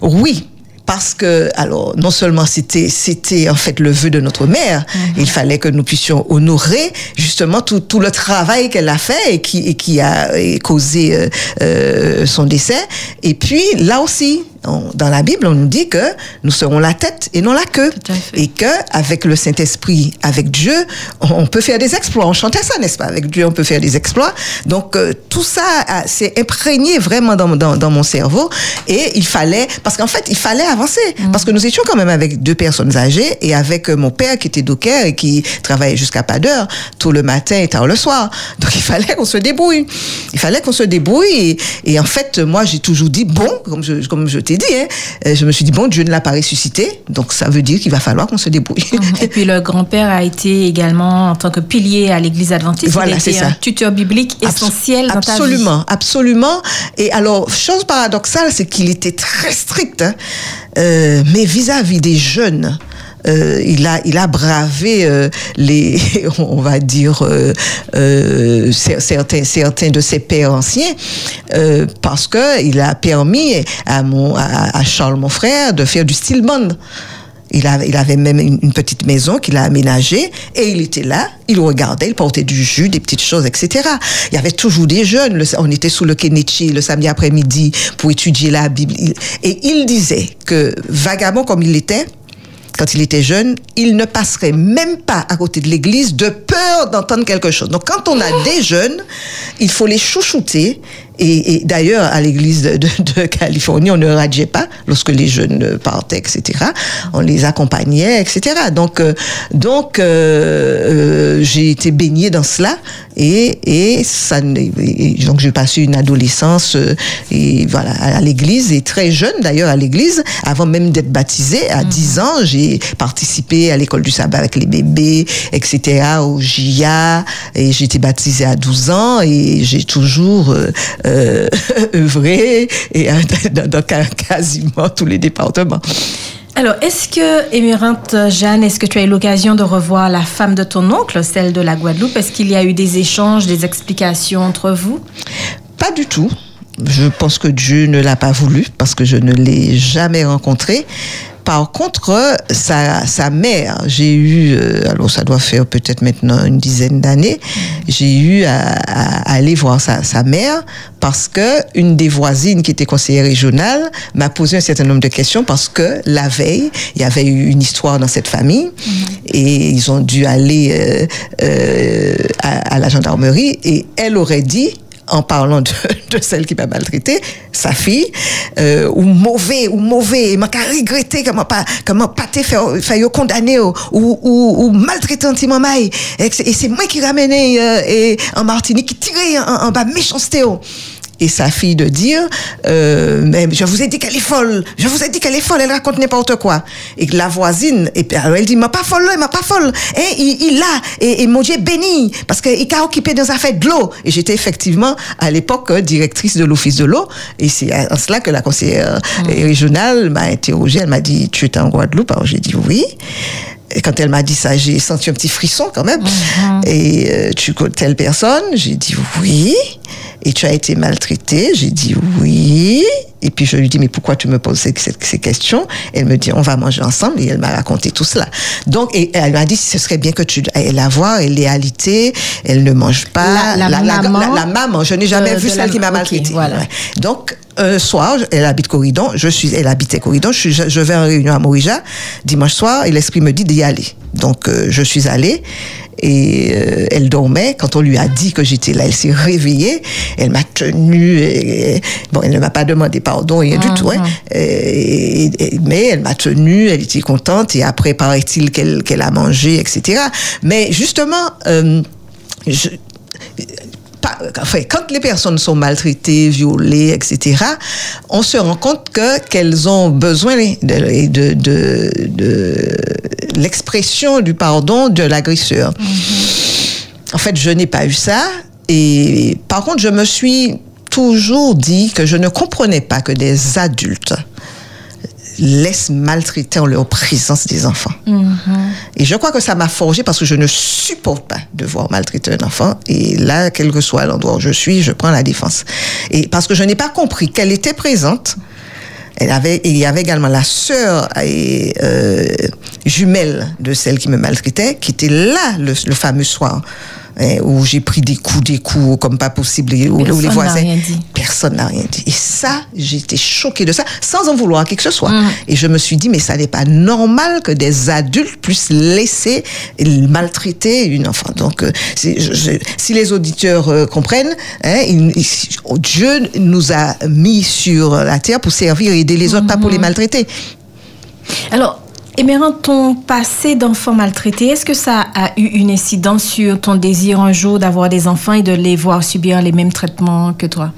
Oui, parce que, alors, non seulement c'était, c'était en fait le vœu de notre mère, mmh. il fallait que nous puissions honorer justement tout, tout le travail qu'elle a fait et qui, et qui a causé euh, euh, son décès. Et puis, là aussi, on, dans la Bible, on nous dit que nous serons la tête et non la queue. Et que, avec le Saint-Esprit, avec Dieu, on, on peut faire des exploits. On chantait ça, n'est-ce pas? Avec Dieu, on peut faire des exploits. Donc, euh, tout ça a, s'est imprégné vraiment dans, dans, dans mon cerveau. Et il fallait, parce qu'en fait, il fallait avancer. Mmh. Parce que nous étions quand même avec deux personnes âgées et avec euh, mon père qui était docker et qui travaillait jusqu'à pas d'heure, tôt le matin et tard le soir. Donc, il fallait qu'on se débrouille. Il fallait qu'on se débrouille. Et, et en fait, moi, j'ai toujours dit, bon, comme je, comme je t'ai dit, hein, je me suis dit, bon, Dieu ne l'a pas ressuscité, donc ça veut dire qu'il va falloir qu'on se débrouille. Et puis le grand-père a été également, en tant que pilier à l'église adventiste, voilà, il a été c'est un ça. tuteur biblique essentiel Absol- dans ta absolument, vie. Absolument, absolument. Et alors, chose paradoxale, c'est qu'il était très strict, hein, euh, mais vis-à-vis des jeunes. Euh, il a il a bravé euh, les on va dire euh, euh, certains certains de ses pères anciens euh, parce que il a permis à mon à, à Charles mon frère de faire du style band. Il avait, il avait même une petite maison qu'il a aménagée et il était là, il regardait, il portait du jus, des petites choses, et cetera. Il y avait toujours des jeunes. Le, on était sous le Kenichi le samedi après-midi pour étudier la Bible. Et il disait que, vagabond comme il était, quand il était jeune, il ne passerait même pas à côté de l'église de peur d'entendre quelque chose. Donc, quand on a des jeunes, il faut les chouchouter. Et, et d'ailleurs, à l'église de, de, de Californie, on ne radiait pas lorsque les jeunes partaient, et cetera. On les accompagnait, et cetera. Donc, euh, donc euh, euh, j'ai été baignée dans cela et, et ça. Et donc, j'ai passé une adolescence euh, et voilà à, à l'église et très jeune d'ailleurs à l'église, avant même d'être baptisée à dix ans, j'ai participé à l'école du sabbat avec les bébés, et cetera. Au J I A et j'ai été baptisée à douze ans et j'ai toujours euh, Euh, œuvrer et dans, dans quasiment tous les départements. Alors, est-ce que, Émérante Jeanne, est-ce que tu as eu l'occasion de revoir la femme de ton oncle, celle de la Guadeloupe? Est-ce qu'il y a eu des échanges, des explications entre vous? Pas du tout. Je pense que Dieu ne l'a pas voulu parce que je ne l'ai jamais rencontrée. Par contre, sa, sa mère, j'ai eu, euh, alors ça doit faire peut-être maintenant une dizaine d'années, j'ai eu à, à, à aller voir sa, sa mère parce que une des voisines qui était conseillère régionale m'a posé un certain nombre de questions parce que la veille, il y avait eu une histoire dans cette famille et ils ont dû aller euh, euh, à, à la gendarmerie et elle aurait dit, en parlant de, de celle qui m'a maltraitée, sa fille, euh, ou mauvais, ou mauvais, et m'a qu'à regretter comment pas, comment pas te faire, faire condamner, ou, ou, ou, ou maltraiter anti-maman. Et c'est moi qui ramenais, euh, et en Martinique, qui tirait en, en bas méchanceté. Et sa fille de dire, euh, mais je vous ai dit qu'elle est folle, je vous ai dit qu'elle est folle, elle raconte n'importe quoi. Et la voisine, et puis, alors elle dit, m'a pas folle, m'a pas folle. Et il, il a, et, et mon Dieu béni, parce qu'il a occupé dans affaire de l'eau. Et j'étais effectivement, à l'époque, directrice de l'Office de l'eau. Et c'est en cela que la conseillère mmh. régionale m'a interrogée. Elle m'a dit, tu es en Guadeloupe? Alors j'ai dit oui. Et quand elle m'a dit ça, j'ai senti un petit frisson quand même. Mmh. Et euh, tu connais telle personne? J'ai dit oui. Et tu as été maltraitée? J'ai dit oui. Et puis je lui dis, mais pourquoi tu me poses ces, ces, ces questions? Elle me dit, on va manger ensemble. Et elle m'a raconté tout cela. Donc, et elle m'a dit, ce serait bien que tu la vois. Elle est alitée, elle ne mange pas. La, la, la, maman, la, la, la maman, je n'ai jamais de, vu de celle la, qui m'a okay, maltraitée. Voilà. Ouais. Donc, un soir, elle habite Coridon, je suis, elle habitait Coridon, je, suis, je vais en réunion à Morija, dimanche soir, et l'esprit me dit d'y aller. Donc, euh, je suis allée, et euh, elle dormait. Quand on lui a dit que j'étais là, elle s'est réveillée, elle m'a tenue, et, et, bon, elle ne m'a pas demandé pardon, rien ah, du tout, hein, ah. et, et, et, mais elle m'a tenue, elle était contente, et après, paraît-il qu'elle, qu'elle a mangé, et cetera. Mais justement, euh, je... Enfin, quand les personnes sont maltraitées, violées, et cetera, on se rend compte que, qu'elles ont besoin de, de, de, de l'expression du pardon de l'agresseur. Mm-hmm. En fait, je n'ai pas eu ça. Et par contre, je me suis toujours dit que je ne comprenais pas que des adultes laissent maltraiter en leur présence des enfants. Mm-hmm. Et je crois que ça m'a forgé parce que je ne supporte pas de voir maltraiter un enfant. Et là, quel que soit l'endroit où je suis, je prends la défense. Et parce que je n'ai pas compris qu'elle était présente, Elle avait, il y avait également la sœur et, euh, jumelle de celle qui me maltraitait, qui était là le, le fameux soir, hein, où j'ai pris des coups, des coups comme pas possible, et, où, où les voisins, personne n'a rien dit. Et ça, j'étais choquée de ça, sans en vouloir à qui que ce soit. Mmh. Et je me suis dit, mais ça n'est pas normal que des adultes puissent laisser maltraiter une enfant. Donc, euh, c'est, je, je, si les auditeurs euh, comprennent, hein, il, il, Dieu nous a mis sur la terre pour servir et aider les autres, mmh. pas pour les maltraiter. Alors, Émérante, ton passé d'enfant maltraité, est-ce que ça a eu une incidence sur ton désir un jour d'avoir des enfants et de les voir subir les mêmes traitements que toi?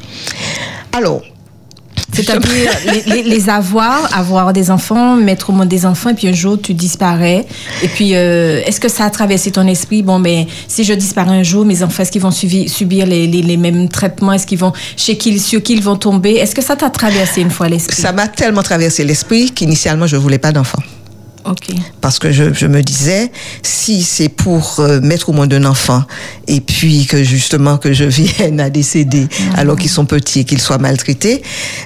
Alors, c'est-à-dire je... les, les, les avoir, avoir des enfants, mettre au monde des enfants, et puis un jour tu disparais. Et puis, euh, est-ce que ça a traversé ton esprit? Bon, ben, si je disparais un jour, mes enfants, est-ce qu'ils vont subi, subir les, les, les mêmes traitements? Est-ce qu'ils vont, chez qui, sur qui ils vont tomber? Est-ce que ça t'a traversé une fois l'esprit? Ça m'a tellement traversé l'esprit qu'initialement, je ne voulais pas d'enfants. Okay. Parce que je, je me disais, si c'est pour euh, mettre au monde un enfant et puis que justement que je vienne à décéder, mmh. alors qu'ils sont petits et qu'ils soient maltraités,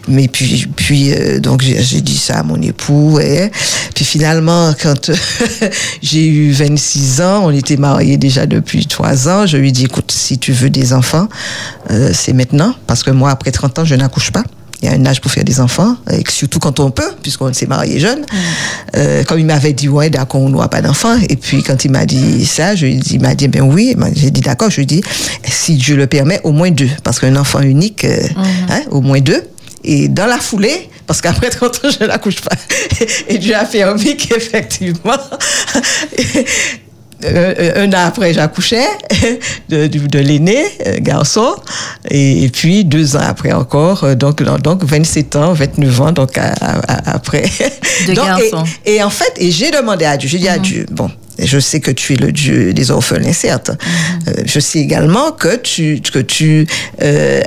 mais puis, puis euh, donc j'ai, j'ai dit ça à mon époux, et puis finalement quand euh, j'ai eu vingt-six ans, on était mariés déjà depuis trois ans, je lui ai dit, écoute, si tu veux des enfants, euh, c'est maintenant, parce que moi après trente ans je n'accouche pas. Il y a un âge pour faire des enfants, et surtout quand on peut, puisqu'on s'est marié jeune. Mmh. Euh, comme il m'avait dit, ouais, d'accord, on n'aura pas d'enfants. Et puis, quand il m'a dit ça, je lui ai dit, il m'a dit, ben oui, j'ai dit, d'accord, je lui ai dit, si Dieu le permet, au moins deux. Parce qu'un enfant unique, euh, mmh. hein, au moins deux. Et dans la foulée, parce qu'après trente ans, je n'accouche pas. Et Dieu a permis qu'effectivement... Euh, un an après, j'accouchais de, de, de l'aîné, euh, garçon, et, et puis deux ans après encore, euh, donc, donc vingt-sept ans, vingt-neuf ans, donc à, à, après. De donc, garçon. Et, et en fait, et j'ai demandé à Dieu, j'ai dit mm-hmm. à Dieu, bon, je sais que tu es le Dieu des orphelins, certes, mm-hmm. euh, je sais également que tu, que tu euh,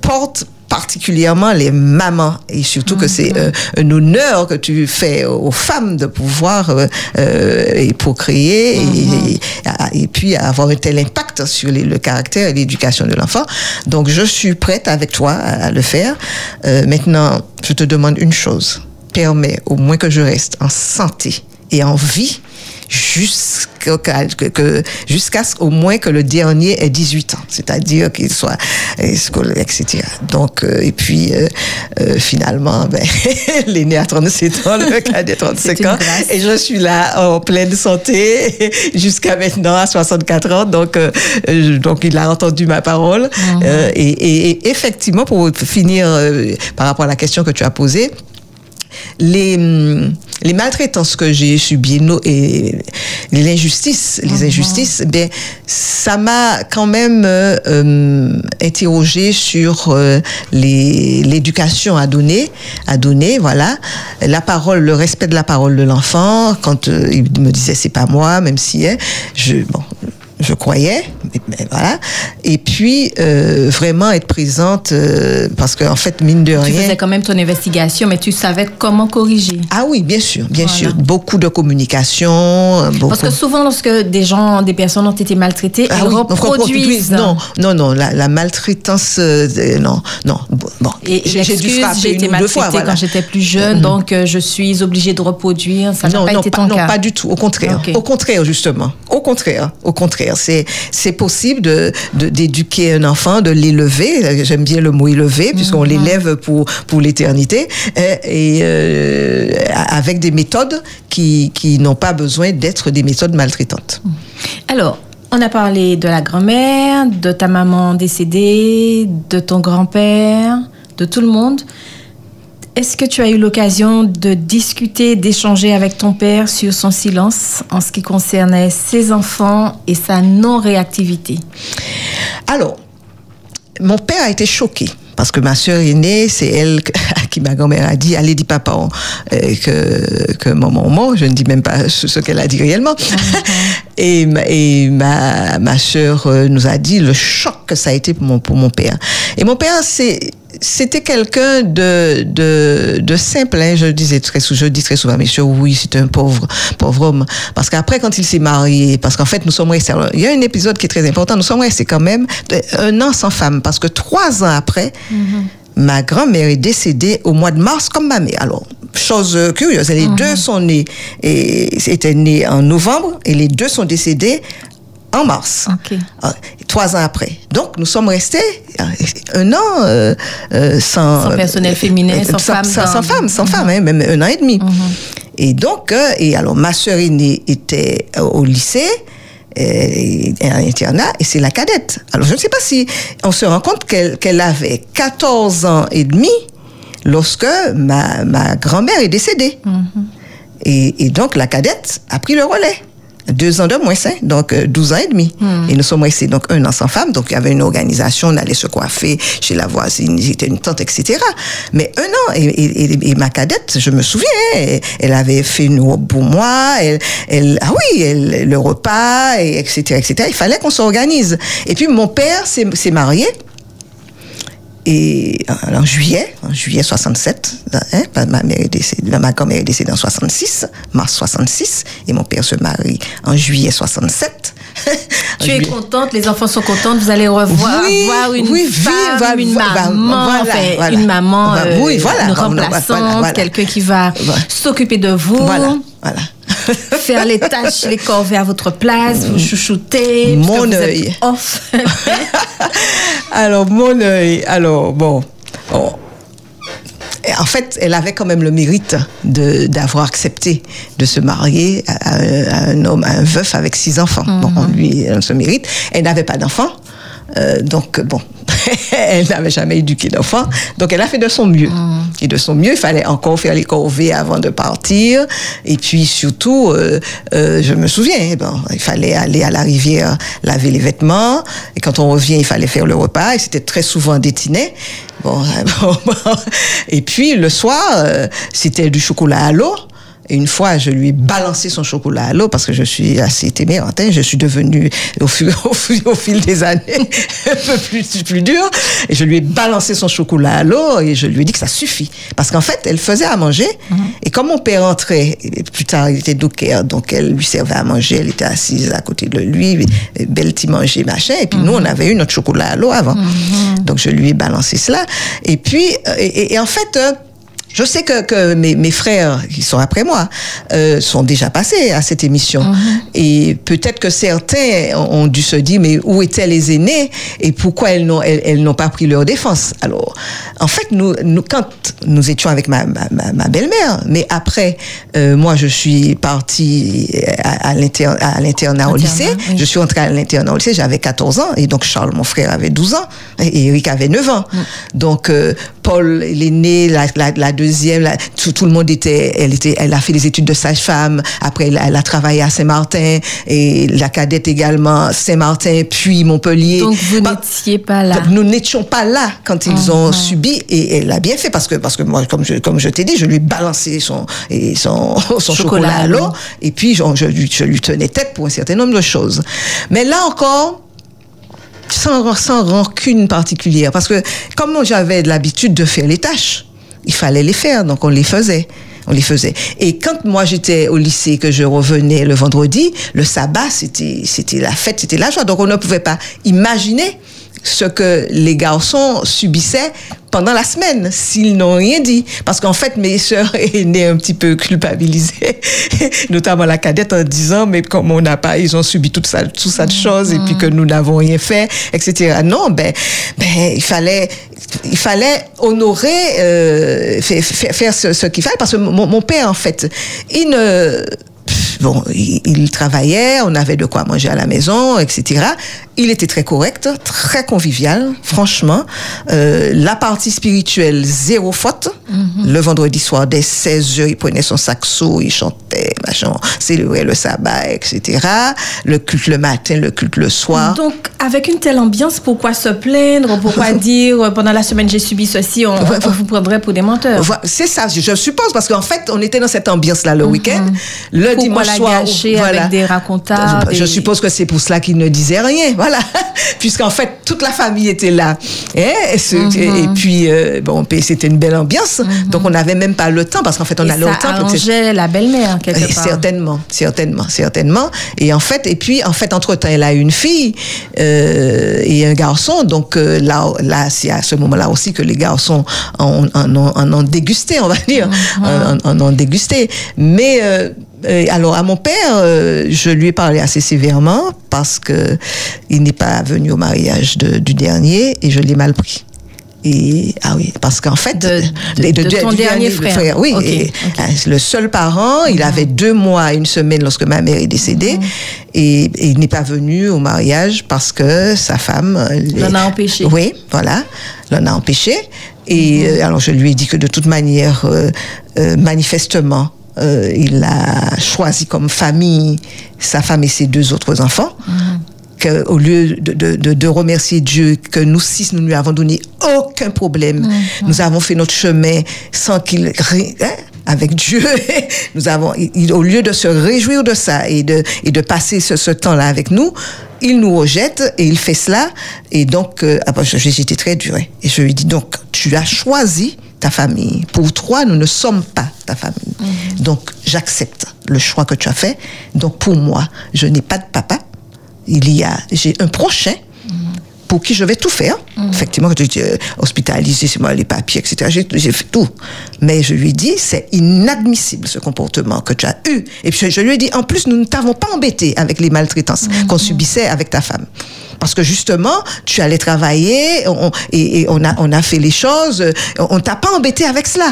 portes particulièrement les mamans, et surtout mmh. que c'est euh, un honneur que tu fais aux femmes de pouvoir euh, euh, et procréer mmh. et, et, et puis avoir un tel impact sur les, le caractère et l'éducation de l'enfant. Donc je suis prête avec toi à, à le faire. Euh, maintenant, je te demande une chose. Permets au moins que je reste en santé et en vie jusqu'au que, que jusqu'à au moins que le dernier ait dix-huit ans, c'est-à-dire qu'il soit scolaire, et cetera. Donc euh, et puis euh, euh, finalement, ben, l'aîné à trente-sept ans, le cadet à trente-cinq ans, et je suis là en pleine santé jusqu'à maintenant à soixante-quatre ans. Donc euh, donc il a entendu ma parole mmh. euh, et, et, et effectivement, pour finir euh, par rapport à la question que tu as posée. Les, les maltraitances que j'ai subies no, et l'injustice, les injustices, ben, ça m'a quand même euh, euh, interrogée sur euh, les, l'éducation à donner, à donner, voilà. La parole, le respect de la parole de l'enfant, quand euh, il me disait c'est pas moi, même si, hein, je, bon, je croyais, mais, mais voilà. Et puis, euh, vraiment être présente, euh, parce qu'en fait, mine de tu rien... Tu faisais quand même ton investigation, mais tu savais comment corriger. Ah oui, bien sûr, bien voilà. sûr. Beaucoup de communication. Beaucoup... Parce que souvent, lorsque des gens, des personnes ont été maltraitées, ah ils oui, reproduisent. Non, non, non, la, la maltraitance, euh, non, non. Bon, et j'ai, j'ai dû frapper j'ai été une ou deux fois, voilà. Quand j'étais plus jeune, mmh. donc euh, je suis obligée de reproduire. Ça n'a pas non, été ton pas, cas. Non, pas du tout, au contraire. Okay. Au contraire, justement. Au contraire, au contraire. C'est, c'est possible de, de, d'éduquer un enfant, de l'élever. J'aime bien le mot élever, puisqu'on mm-hmm. l'élève pour, pour l'éternité, et, et euh, avec des méthodes qui, qui n'ont pas besoin d'être des méthodes maltraitantes. Alors, on a parlé de la grand-mère, de ta maman décédée, de ton grand-père, de tout le monde. Est-ce que tu as eu l'occasion de discuter, d'échanger avec ton père sur son silence en ce qui concernait ses enfants et sa non-réactivité? Alors, mon père a été choqué. Parce que ma sœur aînée, c'est elle que, à qui ma grand-mère a dit, allez, dis papa, hein, que, que maman, maman, je ne dis même pas ce qu'elle a dit réellement. Mm-hmm. Et, et ma, ma sœur nous a dit le choc que ça a été pour mon, pour mon père. Et mon père, c'est, c'était quelqu'un de, de, de simple, hein, je disais très souvent, je dis très souvent à mes sœurs, oui, c'est un pauvre, pauvre homme. Parce qu'après, quand il s'est marié, parce qu'en fait, nous sommes restés, alors, il y a un épisode qui est très important, nous sommes restés quand même un an sans femme, parce que trois ans après, Mm-hmm. ma grand-mère est décédée au mois de mars comme ma mère. Alors, chose curieuse, les mmh. deux sont nés, et, étaient nés en novembre et les deux sont décédés en mars, okay. trois ans après. Donc, nous sommes restés un an euh, euh, sans... Sans personnel féminin, sans, sans femme. Sans, sans femme, sans mmh. femme hein, même un an et demi. Mmh. Et donc, euh, et alors, ma sœur aînée était au lycée, et à l'internat, et c'est la cadette. Alors, je ne sais pas si on se rend compte qu'elle, qu'elle avait quatorze ans et demi lorsque ma, ma grand-mère est décédée. Mm-hmm. Et, et donc, la cadette a pris le relais. Deux ans de moins, hein, donc douze ans et demi. Mm. Et nous sommes restés donc un an sans femme. Donc, il y avait une organisation, on allait se coiffer chez la voisine, c'était une tante, et cetera. Mais un an, et, et, et, et ma cadette, je me souviens, elle, elle avait fait une robe pour moi, elle, elle, ah oui, elle, le repas, et etc., et cetera. Il fallait qu'on s'organise. Et puis, mon père s'est, s'est marié. Et en juillet, en juillet soixante-sept, hein, ma mère est décédée, ma grand-mère est décédée en soixante-six, mars soixante-six, et mon père se marie en juillet soixante-sept. Tu es contente, les enfants sont contentes, vous allez revoir oui, voir une oui, femme, va, une, va, maman, voilà, enfin, voilà. une maman, bah, oui, voilà, euh, une remplaçante, voilà, voilà, quelqu'un qui va voilà. s'occuper de vous. Voilà, voilà. Faire les tâches, les corvées à votre place, vous chouchouter. Mon œil. Off. Alors, mon œil. Alors, bon. Oh. En fait, elle avait quand même le mérite de, d'avoir accepté de se marier à, à un homme, à un veuf avec six enfants. Mm-hmm. Bon, on lui, on se mérite. Elle n'avait pas d'enfants. Euh, donc, bon. Elle n'avait jamais éduqué d'enfant, donc elle a fait de son mieux. Mmh. Et de son mieux, il fallait encore faire les corvées avant de partir. Et puis surtout, euh, euh, je me souviens, bon, il fallait aller à la rivière laver les vêtements. Et quand on revient, il fallait faire le repas. Et c'était très souvent détiné. Bon, bon, bon. Et puis le soir, euh, c'était du chocolat à l'eau. Et une fois, je lui ai balancé son chocolat à l'eau parce que je suis assez témérante. Hein. Je suis devenue, au fil, au fil, au fil des années, un peu plus, plus dure. Et je lui ai balancé son chocolat à l'eau et je lui ai dit que ça suffit. Parce qu'en fait, elle faisait à manger. Mm-hmm. Et comme mon père entrait, plus tard, il était docker, donc elle lui servait à manger. Elle était assise à côté de lui, belle qui mangeait, machin. Et puis mm-hmm. nous, on avait eu notre chocolat à l'eau avant. Mm-hmm. Donc je lui ai balancé cela. Et puis, et, et, et en fait... Je sais que, que mes, mes frères, qui sont après moi, euh, sont déjà passés à cette émission. Mmh. Et peut-être que certains ont dû se dire, mais où étaient les aînés et pourquoi elles n'ont, elles, elles n'ont pas pris leur défense? Alors, en fait, nous, nous quand nous étions avec ma, ma, ma belle-mère, mais après, euh, moi, je suis partie à, à, l'inter, à l'internat au lycée. Oui. Je suis entrée à l'internat au lycée, j'avais quatorze ans. Et donc, Charles, mon frère, avait douze ans. Et Eric avait neuf ans. Mmh. Donc, euh, Paul, l'aîné, la, la, la deuxième, Deuxième, là, tout, tout le monde était, elle était, elle a fait des études de sage-femme. Après, elle, elle a travaillé à Saint-Martin et la cadette également, Saint-Martin, puis Montpellier. Donc vous bah, n'étiez pas là. Nous n'étions pas là quand ils ont mmh. subi et elle l'a bien fait parce que parce que moi, comme je comme je t'ai dit, je lui balançais son et son son chocolat, chocolat à l'eau et puis je, je, je lui tenais tête pour un certain nombre de choses. Mais là encore. Sans sans rancune particulière parce que comme j'avais l'habitude de faire les tâches. Il fallait les faire, donc on les faisait. On les faisait. Et quand moi j'étais au lycée, que je revenais le vendredi, le sabbat, c'était, c'était la fête, c'était la joie. Donc on ne pouvait pas imaginer ce que les garçons subissaient pendant la semaine, s'ils n'ont rien dit. Parce qu'en fait, mes sœurs aînées un petit peu culpabilisées, notamment la cadette, en disant, mais comme on n'a pas, ils ont subi tout ça, tout ça de choses, et puis que nous n'avons rien fait, et cetera. Non, ben, ben, il fallait, il fallait honorer, euh, faire, faire ce, ce qu'il fallait. Parce que mon, mon père, en fait, il ne, bon, il, il travaillait, on avait de quoi manger à la maison, et cetera. Il était très correct, très convivial, franchement. Euh, la partie spirituelle, zéro faute. Mm-hmm. Le vendredi soir, dès seize heures, il prenait son saxo, il chantait, machin, célébrait le sabbat, et cetera. Le culte le matin, le culte le soir. Donc, avec une telle ambiance, pourquoi se plaindre? Pourquoi dire, pendant la semaine, j'ai subi ceci, on, on vous prendrait pour des menteurs? C'est ça, je suppose, parce qu'en fait, on était dans cette ambiance-là le mm-hmm. week-end. Le pourquoi dimanche soir, on la gâchait avec des racontages. Je, je et... suppose que c'est pour cela qu'il ne disait rien. voilà, puisqu'en fait toute la famille était là, et, ce, mm-hmm. et puis euh, bon, c'était une belle ambiance, mm-hmm. donc on n'avait même pas le temps, parce qu'en fait on et allait au temple. Ça arrangeait la belle-mère quelque part. Certainement, certainement, certainement. Et en fait, et puis en fait entre-temps elle a eu une fille euh, et un garçon, donc euh, là, là c'est à ce moment-là aussi que les garçons en, en, en, en ont dégusté, on va dire, mm-hmm. en, en, en ont dégusté. Mais euh, alors, à mon père, euh, je lui ai parlé assez sévèrement parce que il n'est pas venu au mariage de, du dernier et je l'ai mal pris. Et, ah oui, parce qu'en fait... De, de, de, de, de ton du dernier, dernier frère. frère. Oui, okay, et, okay. Le seul parent, il mmh. avait deux mois et une semaine lorsque ma mère est décédée, mmh. et, et il n'est pas venu au mariage parce que sa femme... L'en a empêché. Oui, voilà, l'en a empêché. Et mmh. euh, alors, je lui ai dit que de toute manière, euh, euh, manifestement, Euh, il a choisi comme famille sa femme et ses deux autres enfants, mmh. que, au lieu de, de, de remercier Dieu que nous six, nous ne lui avons donné aucun problème. Mmh. Nous avons fait notre chemin sans qu'il... Hein, avec Dieu, nous avons, il, au lieu de se réjouir de ça et de, et de passer ce, ce temps-là avec nous, il nous rejette et il fait cela. Et donc, euh, j'étais très dure. Et je lui dis, donc, tu as choisi ta famille. Pour toi, nous ne sommes pas ta famille. Mmh. Donc, j'accepte le choix que tu as fait. Donc, pour moi, je n'ai pas de papa. Il y a, j'ai un prochain mmh. pour qui je vais tout faire. Mmh. Effectivement, je dis, euh, hospitaliser, c'est moi les papiers, et cetera. J'ai, j'ai fait tout. Mais je lui dis, c'est inadmissible ce comportement que tu as eu. Et puis, je lui ai dit, en plus, nous ne t'avons pas embêté avec les maltraitances mmh. qu'on subissait avec ta femme. Parce que justement, tu allais travailler on, et, et on, a, on a fait les choses. On ne t'a pas embêté avec cela.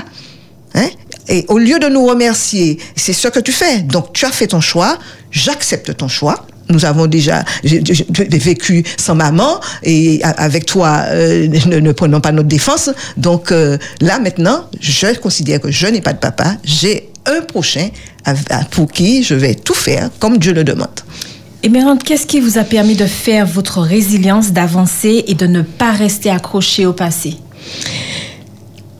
Hein? Et au lieu de nous remercier, c'est ce que tu fais. Donc, tu as fait ton choix. J'accepte ton choix. Nous avons déjà j'ai, j'ai vécu sans maman. Et avec toi, euh, ne, ne prenons pas notre défense. Donc, euh, là, maintenant, je considère que je n'ai pas de papa. J'ai un prochain pour qui je vais tout faire comme Dieu le demande. Émérante, qu'est-ce qui vous a permis de faire votre résilience, d'avancer et de ne pas rester accroché au passé?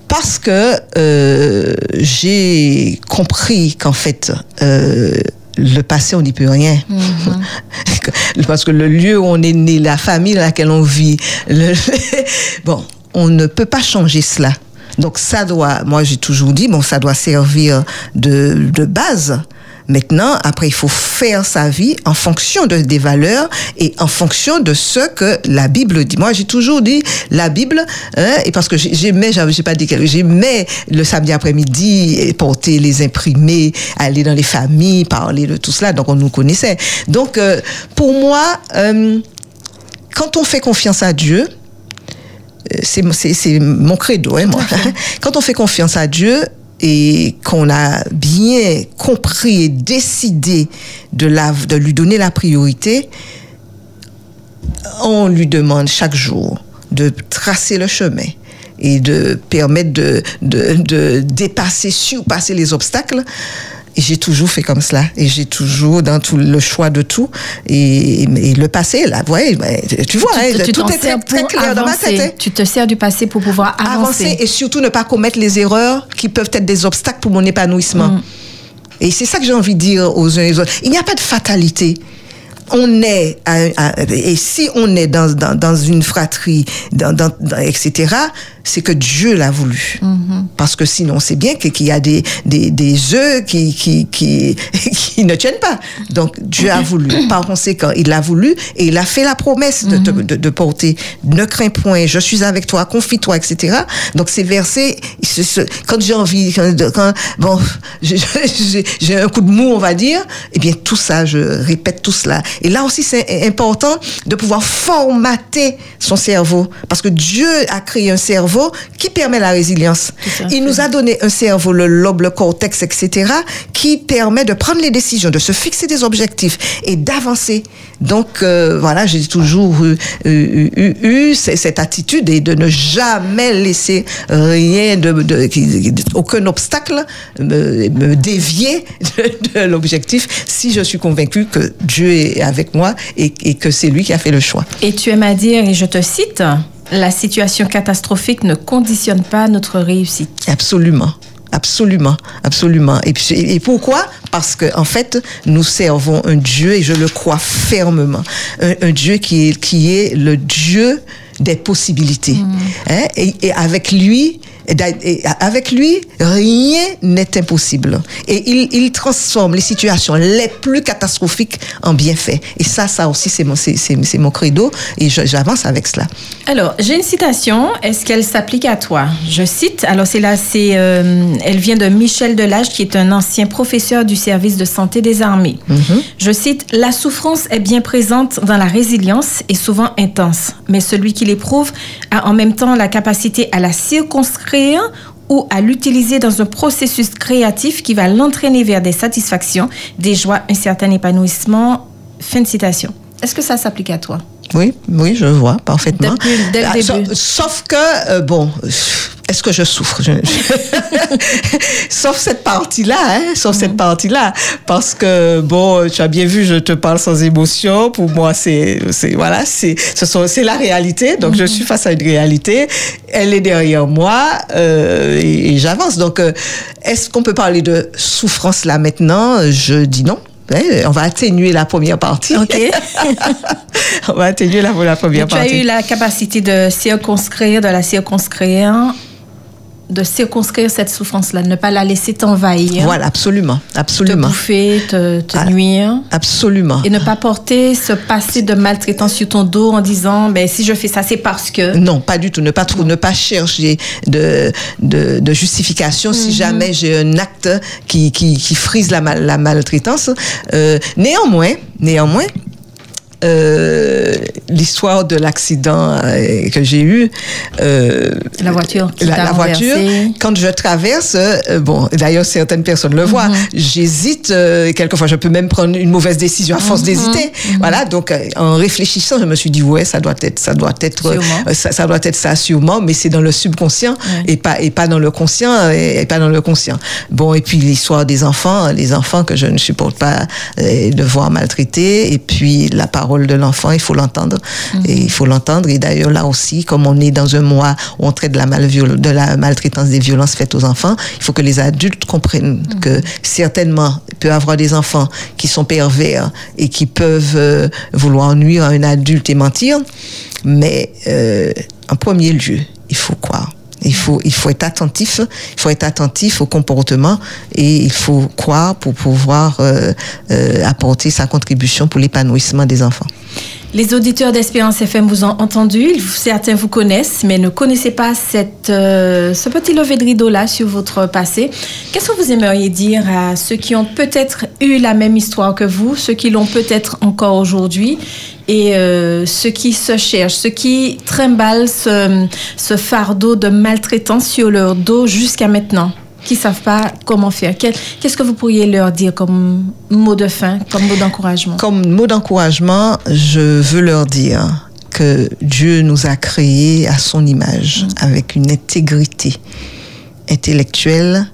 Parce que euh, j'ai compris qu'en fait, euh, le passé, on n'y peut rien. Mm-hmm. Parce que le lieu où on est né, la famille dans laquelle on vit, le... bon, on ne peut pas changer cela. Donc ça doit, moi j'ai toujours dit, bon, ça doit servir de, de base. Maintenant, après, il faut faire sa vie en fonction de, des valeurs et en fonction de ce que la Bible dit. Moi, j'ai toujours dit la Bible, hein, et parce que j'aimais, j'ai pas dit quelque chose, j'aimais le samedi après-midi porter les imprimés, aller dans les familles, parler de tout cela, donc on nous connaissait. Donc, euh, pour moi, euh, quand on fait confiance à Dieu, c'est, c'est, c'est mon credo, hein, moi. Quand on fait confiance à Dieu, et qu'on a bien compris et décidé de, la, de lui donner la priorité, on lui demande chaque jour de tracer le chemin et de permettre de, de, de dépasser, surpasser les obstacles. Et j'ai toujours fait comme cela. Et j'ai toujours dans tout le choix de tout. Et, et le passé, là, ouais, tu vois, tu, hein, tu tout est très, très clair avancer. Dans ma tête. Hein. Tu te sers du passé pour pouvoir avancer. Avancer et surtout ne pas commettre les erreurs qui peuvent être des obstacles pour mon épanouissement. Mm. Et c'est ça que j'ai envie de dire aux uns et aux autres. Il n'y a pas de fatalité. On est, à, à, et si on est dans, dans, dans une fratrie, dans, dans, dans, et cetera, c'est que Dieu l'a voulu. Mm-hmm. Parce que sinon, c'est bien qu'il y a des, des, des œufs qui, qui, qui, qui ne tiennent pas. Donc, Dieu a voulu. Par conséquent, il l'a voulu et il a fait la promesse de, mm-hmm. de, de porter. Ne crains point, je suis avec toi, confie-toi, et cetera. Donc, ces versets, c'est, c'est, quand j'ai envie, quand, quand bon, j'ai, j'ai, j'ai un coup de mou, on va dire, eh bien, tout ça, je répète tout cela. Et là aussi, c'est important de pouvoir formater son cerveau. Parce que Dieu a créé un cerveau qui permet la résilience. Il nous a donné un cerveau, le lobe, le cortex, et cetera, qui permet de prendre les décisions, de se fixer des objectifs et d'avancer. Donc, euh, voilà, j'ai toujours eu, eu, eu, eu cette attitude et de ne jamais laisser rien, de, de, de, aucun obstacle me, me dévier de, de l'objectif si je suis convaincue que Dieu est avec moi et, et que c'est lui qui a fait le choix. Et tu aimes à dire, et je te cite, la situation catastrophique ne conditionne pas notre réussite. Absolument. Absolument, absolument. Et, puis, et pourquoi ? Parce que en fait, nous servons un Dieu, et je le crois fermement, un, un Dieu qui est, qui est le Dieu des possibilités. Mmh. Hein? Et, et avec lui, et avec lui, rien n'est impossible. Et il, il transforme les situations les plus catastrophiques en bienfaits. Et ça, ça aussi, c'est mon, c'est, c'est, c'est mon credo, et je, j'avance avec cela. Alors, j'ai une citation. Est-ce qu'elle s'applique à toi ? Je cite. Alors, c'est là, c'est, euh, elle vient de Michel Delage, qui est un ancien professeur du service de santé des armées. Mm-hmm. Je cite : « La souffrance est bien présente dans la résilience et souvent intense, mais celui qui l'éprouve a en même temps la capacité à la circonscrire ou à l'utiliser dans un processus créatif qui va l'entraîner vers des satisfactions, des joies, un certain épanouissement. » Fin de citation. Est-ce que ça s'applique à toi ? Oui, oui, je vois parfaitement. Depuis, dès le début. Sauf, sauf que, euh, bon... Est-ce que je souffre? Je, je... Sauf cette partie-là, hein? Sauf mm-hmm. cette partie-là. Parce que, bon, tu as bien vu, je te parle sans émotion. Pour moi, c'est, c'est voilà, c'est, ce sont, c'est la réalité. Donc, mm-hmm. je suis face à une réalité. Elle est derrière moi euh, et, et j'avance. Donc, euh, est-ce qu'on peut parler de souffrance là maintenant? Je dis non. On va atténuer la première partie. Okay. On va atténuer la, la première tu partie. Tu as eu la capacité de circonscrire, de la circonscrire, de circonscrire cette souffrance-là, de ne pas la laisser t'envahir. Voilà, absolument, absolument. Te bouffer, te, te ah, nuire. Absolument. Et ne pas porter ce passé de maltraitance sur ton dos en disant, ben si je fais ça, c'est parce que. Non, pas du tout. Ne pas trou- ne pas chercher de de, de justification mm-hmm. si jamais j'ai un acte qui qui, qui frise la mal, la maltraitance. Euh, néanmoins, néanmoins. Euh, l'histoire de l'accident euh, que j'ai eu, euh, la voiture, qui la, la voiture. Quand je traverse, euh, bon, d'ailleurs certaines personnes le mm-hmm. voient, j'hésite euh, quelquefois, je peux même prendre une mauvaise décision à force mm-hmm. d'hésiter. Mm-hmm. Voilà, donc euh, en réfléchissant, je me suis dit ouais, ça doit être, ça doit être, euh, ça, ça doit être ça sûrement, mais c'est dans le subconscient ouais. et pas et pas dans le conscient et, et pas dans le conscient. Bon, et puis l'histoire des enfants, les enfants que je ne supporte pas euh, de voir maltraités, et puis la parole de l'enfant, il faut l'entendre. Mmh. Et il faut l'entendre. Et d'ailleurs, là aussi, comme on est dans un mois où on traite de la, mal- de la maltraitance, des violences faites aux enfants, il faut que les adultes comprennent mmh. que certainement, il peut y avoir des enfants qui sont pervers et qui peuvent euh, vouloir nuire à un adulte et mentir. Mais euh, en premier lieu, il faut croire. Il faut, il faut être attentif, il faut être attentif au comportement et il faut croire pour pouvoir euh, euh, apporter sa contribution pour l'épanouissement des enfants. Les auditeurs d'Espérance F M vous ont entendu, certains vous connaissent, mais ne connaissez pas cette, euh, ce petit lever de rideau-là sur votre passé. Qu'est-ce que vous aimeriez dire à ceux qui ont peut-être eu la même histoire que vous, ceux qui l'ont peut-être encore aujourd'hui, et euh, ceux qui se cherchent, ceux qui trimballent ce, ce fardeau de maltraitance sur leur dos jusqu'à maintenant, qui ne savent pas comment faire. Qu'est-ce que vous pourriez leur dire comme mot de fin, comme mot d'encouragement ? Comme mot d'encouragement, je veux leur dire que Dieu nous a créés à son image, mmh. avec une intégrité intellectuelle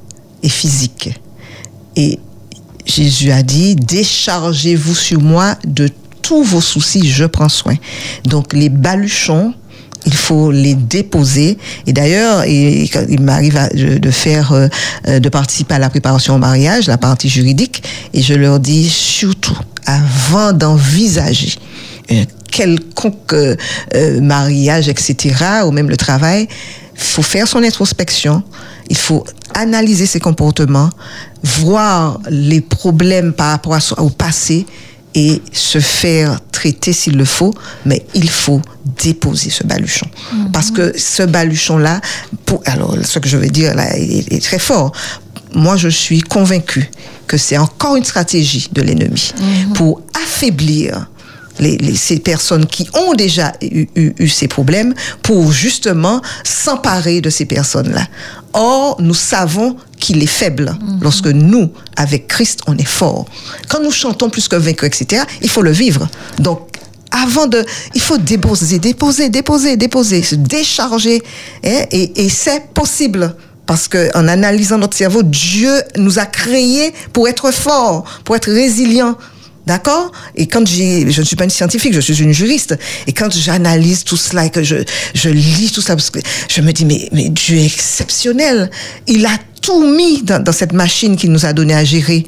et physique. Et Jésus a dit, déchargez-vous sur moi de tous vos soucis, je prends soin. Donc les baluchons, il faut les déposer. Et d'ailleurs, il, il m'arrive à, de faire, de participer à la préparation au mariage, la partie juridique, et je leur dis surtout, avant d'envisager un quelconque euh, mariage, et cetera, ou même le travail, il faut faire son introspection, il faut analyser ses comportements, voir les problèmes par rapport à son, au passé, et se faire traiter s'il le faut, mais il faut déposer ce baluchon. Mmh. Parce que ce baluchon-là, pour, alors ce que je veux dire là est, est très fort. Moi, je suis convaincue que c'est encore une stratégie de l'ennemi mmh. pour affaiblir Les, les, ces personnes qui ont déjà eu, eu, eu ces problèmes pour justement s'emparer de ces personnes-là. Or, nous savons qu'il est faible. Mm-hmm. Lorsque nous, avec Christ, on est fort. Quand nous chantons plus que vainqueur, et cetera, il faut le vivre. Donc, avant de... Il faut déposer, déposer, déposer, déposer, se décharger. Hein, et, et c'est possible. Parce que, en analysant notre cerveau, Dieu nous a créés pour être forts, pour être résilients. D'accord ? Et quand j'ai, je ne suis pas une scientifique, je suis une juriste. Et quand j'analyse tout cela et que je, je lis tout cela, parce que je me dis, mais, mais Dieu est exceptionnel. Il a tout mis dans, dans cette machine qu'il nous a donné à gérer.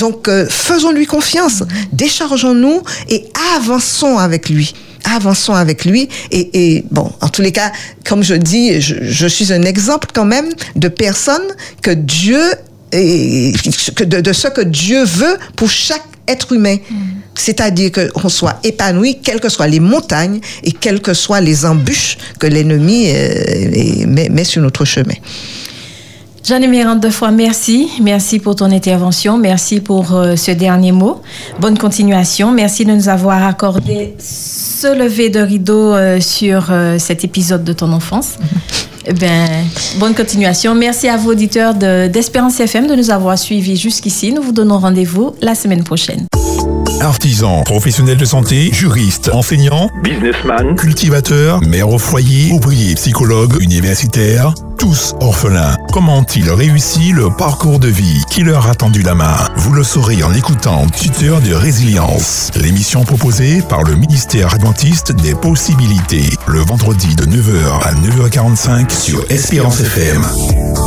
Donc, euh, faisons-lui confiance, déchargeons-nous et avançons avec lui. Avançons avec lui et, et bon, en tous les cas, comme je dis, je, je suis un exemple quand même de personne que Dieu et de, de ce que Dieu veut pour chaque être humain. Mmh. C'est-à-dire qu'on soit épanoui, quelles que soient les montagnes et quelles que soient les embûches que l'ennemi euh, met, met sur notre chemin. Jeanne Émérante Defois, merci. Merci pour ton intervention. Merci pour euh, ce dernier mot. Bonne continuation. Merci de nous avoir accordé ce lever de rideau euh, sur euh, cet épisode de ton enfance. Eh bien, bonne continuation. Merci à vos auditeurs de, d'Espérance F M de nous avoir suivis jusqu'ici. Nous vous donnons rendez-vous la semaine prochaine. Artisans, professionnels de santé, juristes, enseignants, businessmen, cultivateurs, mères au foyer, ouvriers, psychologues, universitaires, tous orphelins. Comment ont-ils réussi le parcours de vie qui leur a tendu la main? Vous le saurez en écoutant Tuteur de Résilience, l'émission proposée par le ministère adventiste des possibilités, le vendredi de neuf heures à neuf heures quarante-cinq sur Espérance F M.